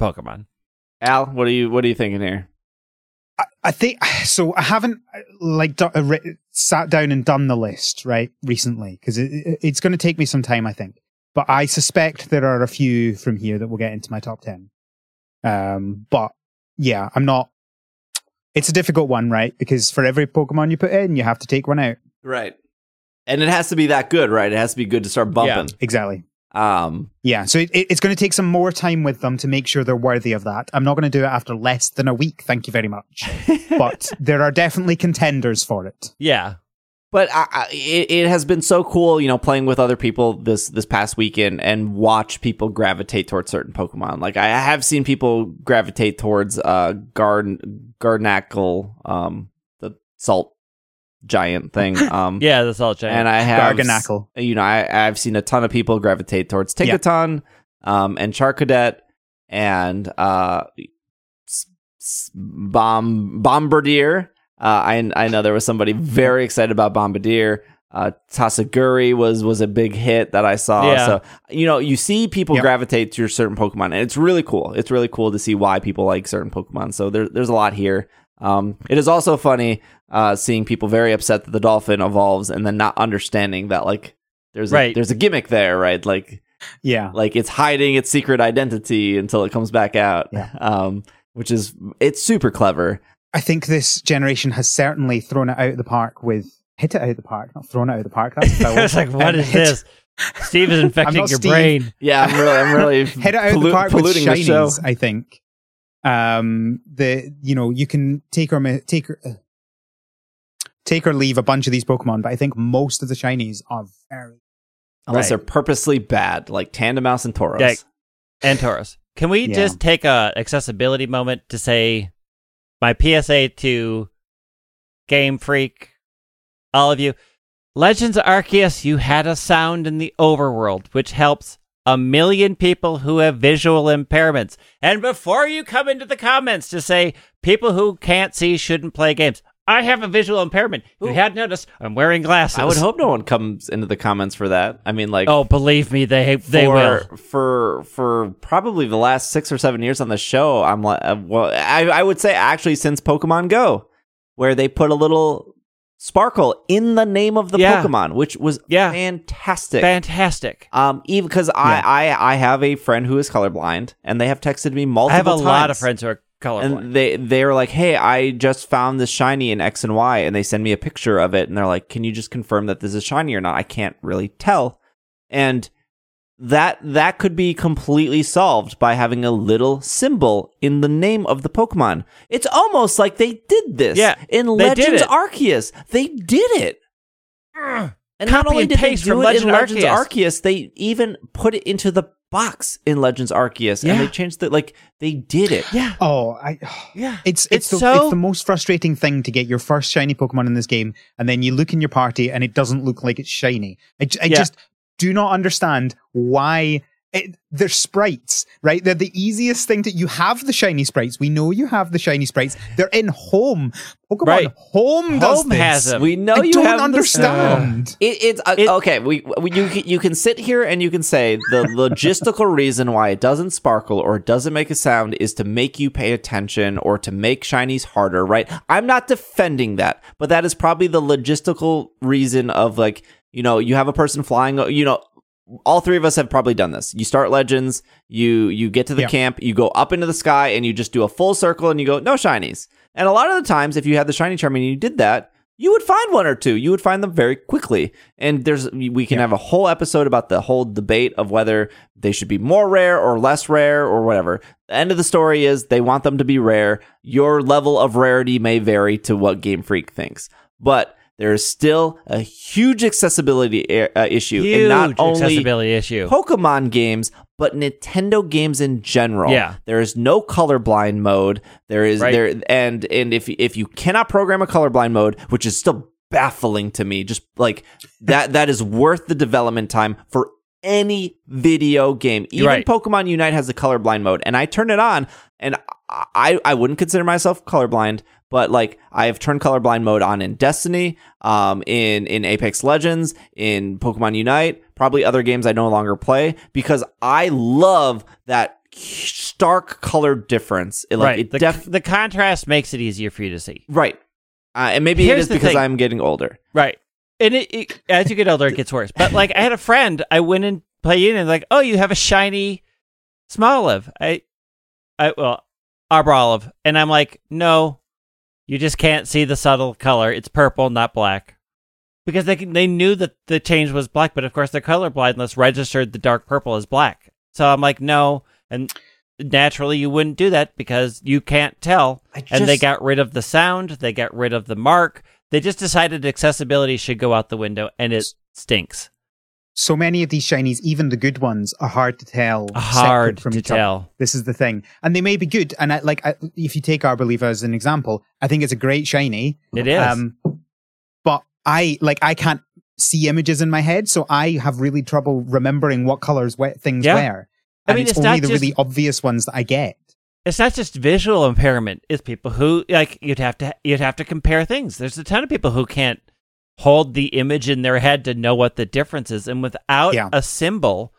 Pokemon. Al, what are you thinking here? I think so. I haven't sat down and done the list right recently because it's going to take me some time, I think. But I suspect there are a few from here that will get into my top 10. But yeah, I'm not. It's a difficult one, right? Because for every Pokemon you put in, you have to take one out, right? And it has to be that good, right? It has to be good to start bumping. Yeah, exactly. So it's going to take some more time with them to make sure they're worthy of that. I'm not going to do it after less than a week. Thank you very much. But there are definitely contenders for it. Yeah. But it has been so cool, playing with other people this past weekend and watch people gravitate towards certain Pokemon. Like, I have seen people gravitate towards Garnacle, the salt giant thing. Yeah, the salt giant. And I have, Garganacle. I've seen a ton of people gravitate towards Tinkaton, and Charcadet, and Bombardier. I know there was somebody very excited about Bombardier. Tatsugiri was a big hit that I saw. Yeah. So, you see people gravitate to certain Pokemon, and it's really cool. It's really cool to see why people like certain Pokemon. So there's a lot here. It is also funny seeing people very upset that the dolphin evolves and then not understanding that like there's a gimmick there, right? Like, yeah, like it's hiding its secret identity until it comes back out, which is it's super clever. I think this generation has certainly thrown it out of the park with hit it out of the park, not thrown it out of the park. That's it's like, what is this? Steve is infecting your brain. Yeah, I'm really hit it out of the park with shinies. I think. You can take or take or leave a bunch of these Pokemon, but I think most of the shinies are very... Unless they're purposely bad, like Tandemaus and Tauros. Yeah. And Tauros. Can we just take a accessibility moment to say my PSA to Game Freak, all of you, Legends Arceus, you had a sound in the overworld, which helps 1 million people who have visual impairments. And before you come into the comments to say people who can't see shouldn't play games, I have a visual impairment. If you had noticed, I'm wearing glasses. I would hope no one comes into the comments for that. I mean, like... Oh, believe me, they will. For probably the last 6 or 7 years on the show, I'm like... Well, I would say, actually, since Pokemon Go, where they put a little sparkle in the name of the Pokemon, which was fantastic. Fantastic. Even because I have a friend who is colorblind, and they have texted me multiple times. I have a lot of friends who are... colorblind. And they were like, hey, I just found this shiny in X and Y, and they send me a picture of it, and they're like, can you just confirm that this is shiny or not? I can't really tell. And that could be completely solved by having a little symbol in the name of the Pokemon. It's almost like they did this in Legends Arceus. They did it. And not only did they do it in Legends Arceus, they even put it into the box in Legends Arceus, and they changed it. Like, they did it. Yeah. Oh, it's the most frustrating thing to get your first shiny Pokemon in this game, and then you look in your party, and it doesn't look like it's shiny. I just do not understand why. They're sprites, right? They're the easiest thing to... You have the shiny sprites. We know you have the shiny sprites. They're in Home. Pokemon Home does this. Has them. We know you don't understand. Okay. You can sit here and you can say the logistical reason why it doesn't sparkle or it doesn't make a sound is to make you pay attention or to make shinies harder, right? I'm not defending that, but that is probably the logistical reason of, like, you know, you have a person flying, you know, all three of us have probably done this. You start Legends, you get to the camp, you go up into the sky, and you just do a full circle, and you go, no shinies. And a lot of the times, if you had the shiny charm and you did that, you would find one or two. You would find them very quickly. And we can have a whole episode about the whole debate of whether they should be more rare or less rare or whatever. The end of the story is they want them to be rare. Your level of rarity may vary to what Game Freak thinks. But... there is still a huge accessibility issue, and not only accessibility issue. Pokemon games, but Nintendo games in general. Yeah. There is no colorblind mode. There is and if you cannot program a colorblind mode, which is still baffling to me, just like that is worth the development time for any video game. Even Pokemon Unite has a colorblind mode, and I turned it on, and I wouldn't consider myself colorblind. But, like, I have turned colorblind mode on in Destiny, in Apex Legends, in Pokemon Unite, probably other games I no longer play, because I love that stark color difference. The contrast makes it easier for you to see. Right. And maybe it is because I'm getting older. Right. And as you get older, it gets worse. But, like, I had a friend, I went and played in, and like, oh, you have a shiny Smoliv. Arboliva. And I'm like, no. You just can't see the subtle color. It's purple, not black. Because they knew that the change was black, but of course the colorblindness registered the dark purple as black. So I'm like, no. And naturally you wouldn't do that because you can't tell. And they got rid of the sound. They got rid of the mark. They just decided accessibility should go out the window, and it stinks. So many of these shinies, even the good ones, are hard to tell. This is the thing. And they may be good. And if you take Arboliva as an example, I think it's a great shiny. It is. But I can't see images in my head, so I have really trouble remembering what colors things were. And it's only the really obvious ones that I get. It's not just visual impairment. It's people who, like, you'd have to compare things. There's a ton of people who can't hold the image in their head to know what the difference is. And without a symbol,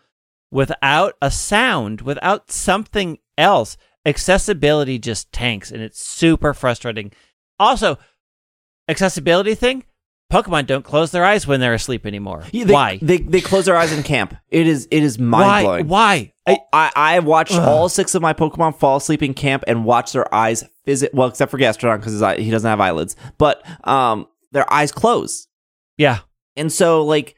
without a sound, without something else, accessibility just tanks, and it's super frustrating. Also, accessibility thing, Pokemon don't close their eyes when they're asleep anymore. Yeah, why? They close their eyes in camp. It is mind-blowing. Why? I watched all six of my Pokemon fall asleep in camp and watch their eyes well, except for Gastrodon, because he doesn't have eyelids. But their eyes close. Yeah. And so, like,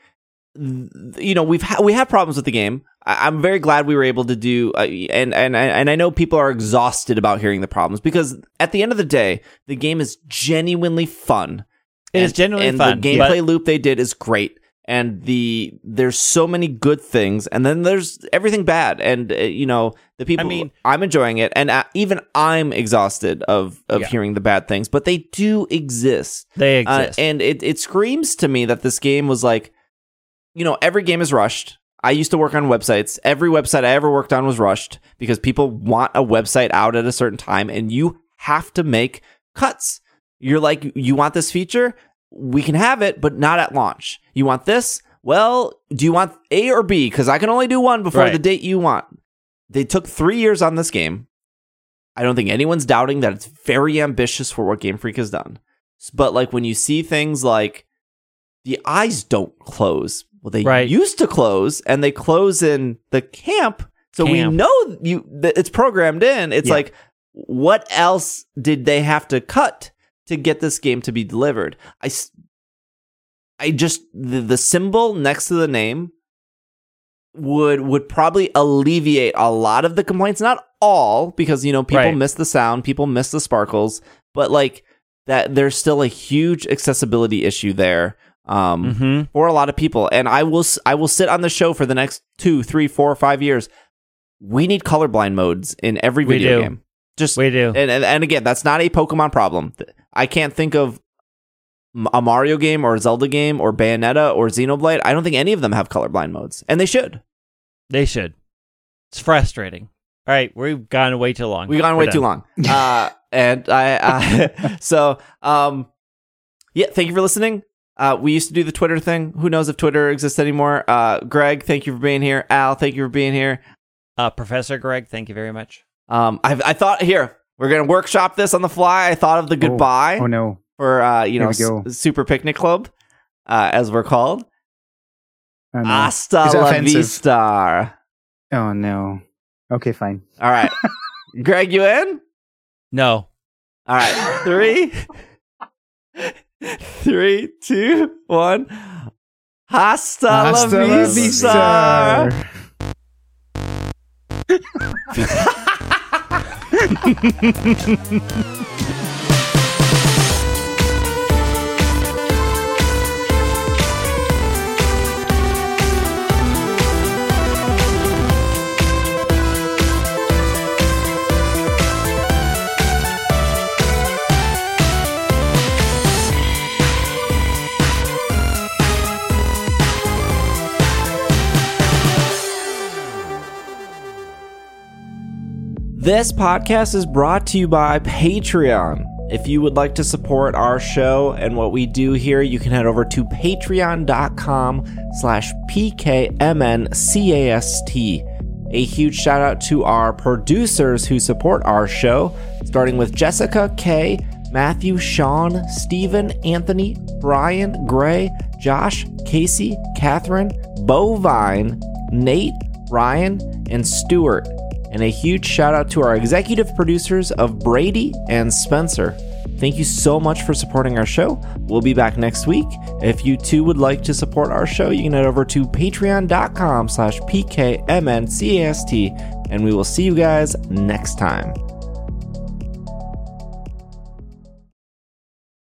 you know, we have problems with the game. I'm very glad we were able to do, and I know people are exhausted about hearing the problems, because at the end of the day, the game is genuinely fun. It is genuinely fun. And the gameplay loop they did is great. And there's so many good things, and then there's everything bad. And the people. I'm enjoying it, and even I'm exhausted of hearing the bad things. But they do exist. They exist, and it screams to me that this game was like, every game is rushed. I used to work on websites. Every website I ever worked on was rushed because people want a website out at a certain time, and you have to make cuts. You're like, you want this feature? We can have it, but not at launch. You want this? Well, do you want A or B? Because I can only do one before the date you want. They took 3 years on this game. I don't think anyone's doubting that it's very ambitious for what Game Freak has done. But when you see things like the eyes don't close. Well, they used to close, and they close in the camp. So we know that it's programmed in. It's like, what else did they have to cut to get this game to be delivered? I just, the symbol next to the name would probably alleviate a lot of the complaints. Not all, because, people miss the sound, people miss the sparkles, but that there's still a huge accessibility issue there for a lot of people. And I will sit on the show for the next 2, 3, 4, 5 years. We need colorblind modes in every video game. We do. And again, that's not a Pokemon problem. I can't think of a Mario game or a Zelda game or Bayonetta or Xenoblade. I don't think any of them have colorblind modes, and they should. It's frustrating. All right, we've gone way too long. We've gone way too long. And I so yeah. Thank you for listening. We used to do the Twitter thing. Who knows if Twitter exists anymore? Greg, thank you for being here. Al, thank you for being here. Professor Greg, thank you very much. I thought we're gonna workshop this on the fly. I thought of the goodbye. Oh no. For Super Picnic Club, as we're called. Oh, no. Hasta la vista. Oh no. Okay, fine. All right, Greg, you in? No. All right, 3, 3, 2, 1. Hasta la vista. This podcast is brought to you by Patreon. If you would like to support our show and what we do here, you can head over to patreon.com/pkmncast. A huge shout out to our producers who support our show, starting with Jessica K, Matthew, Sean, Stephen, Anthony, Brian, Gray, Josh, Casey, Catherine, Bovine, Nate, Ryan, and Stuart. And a huge shout out to our executive producers of Brady and Spencer. Thank you so much for supporting our show. We'll be back next week. If you too would like to support our show, you can head over to patreon.com/pkmncast, and we will see you guys next time.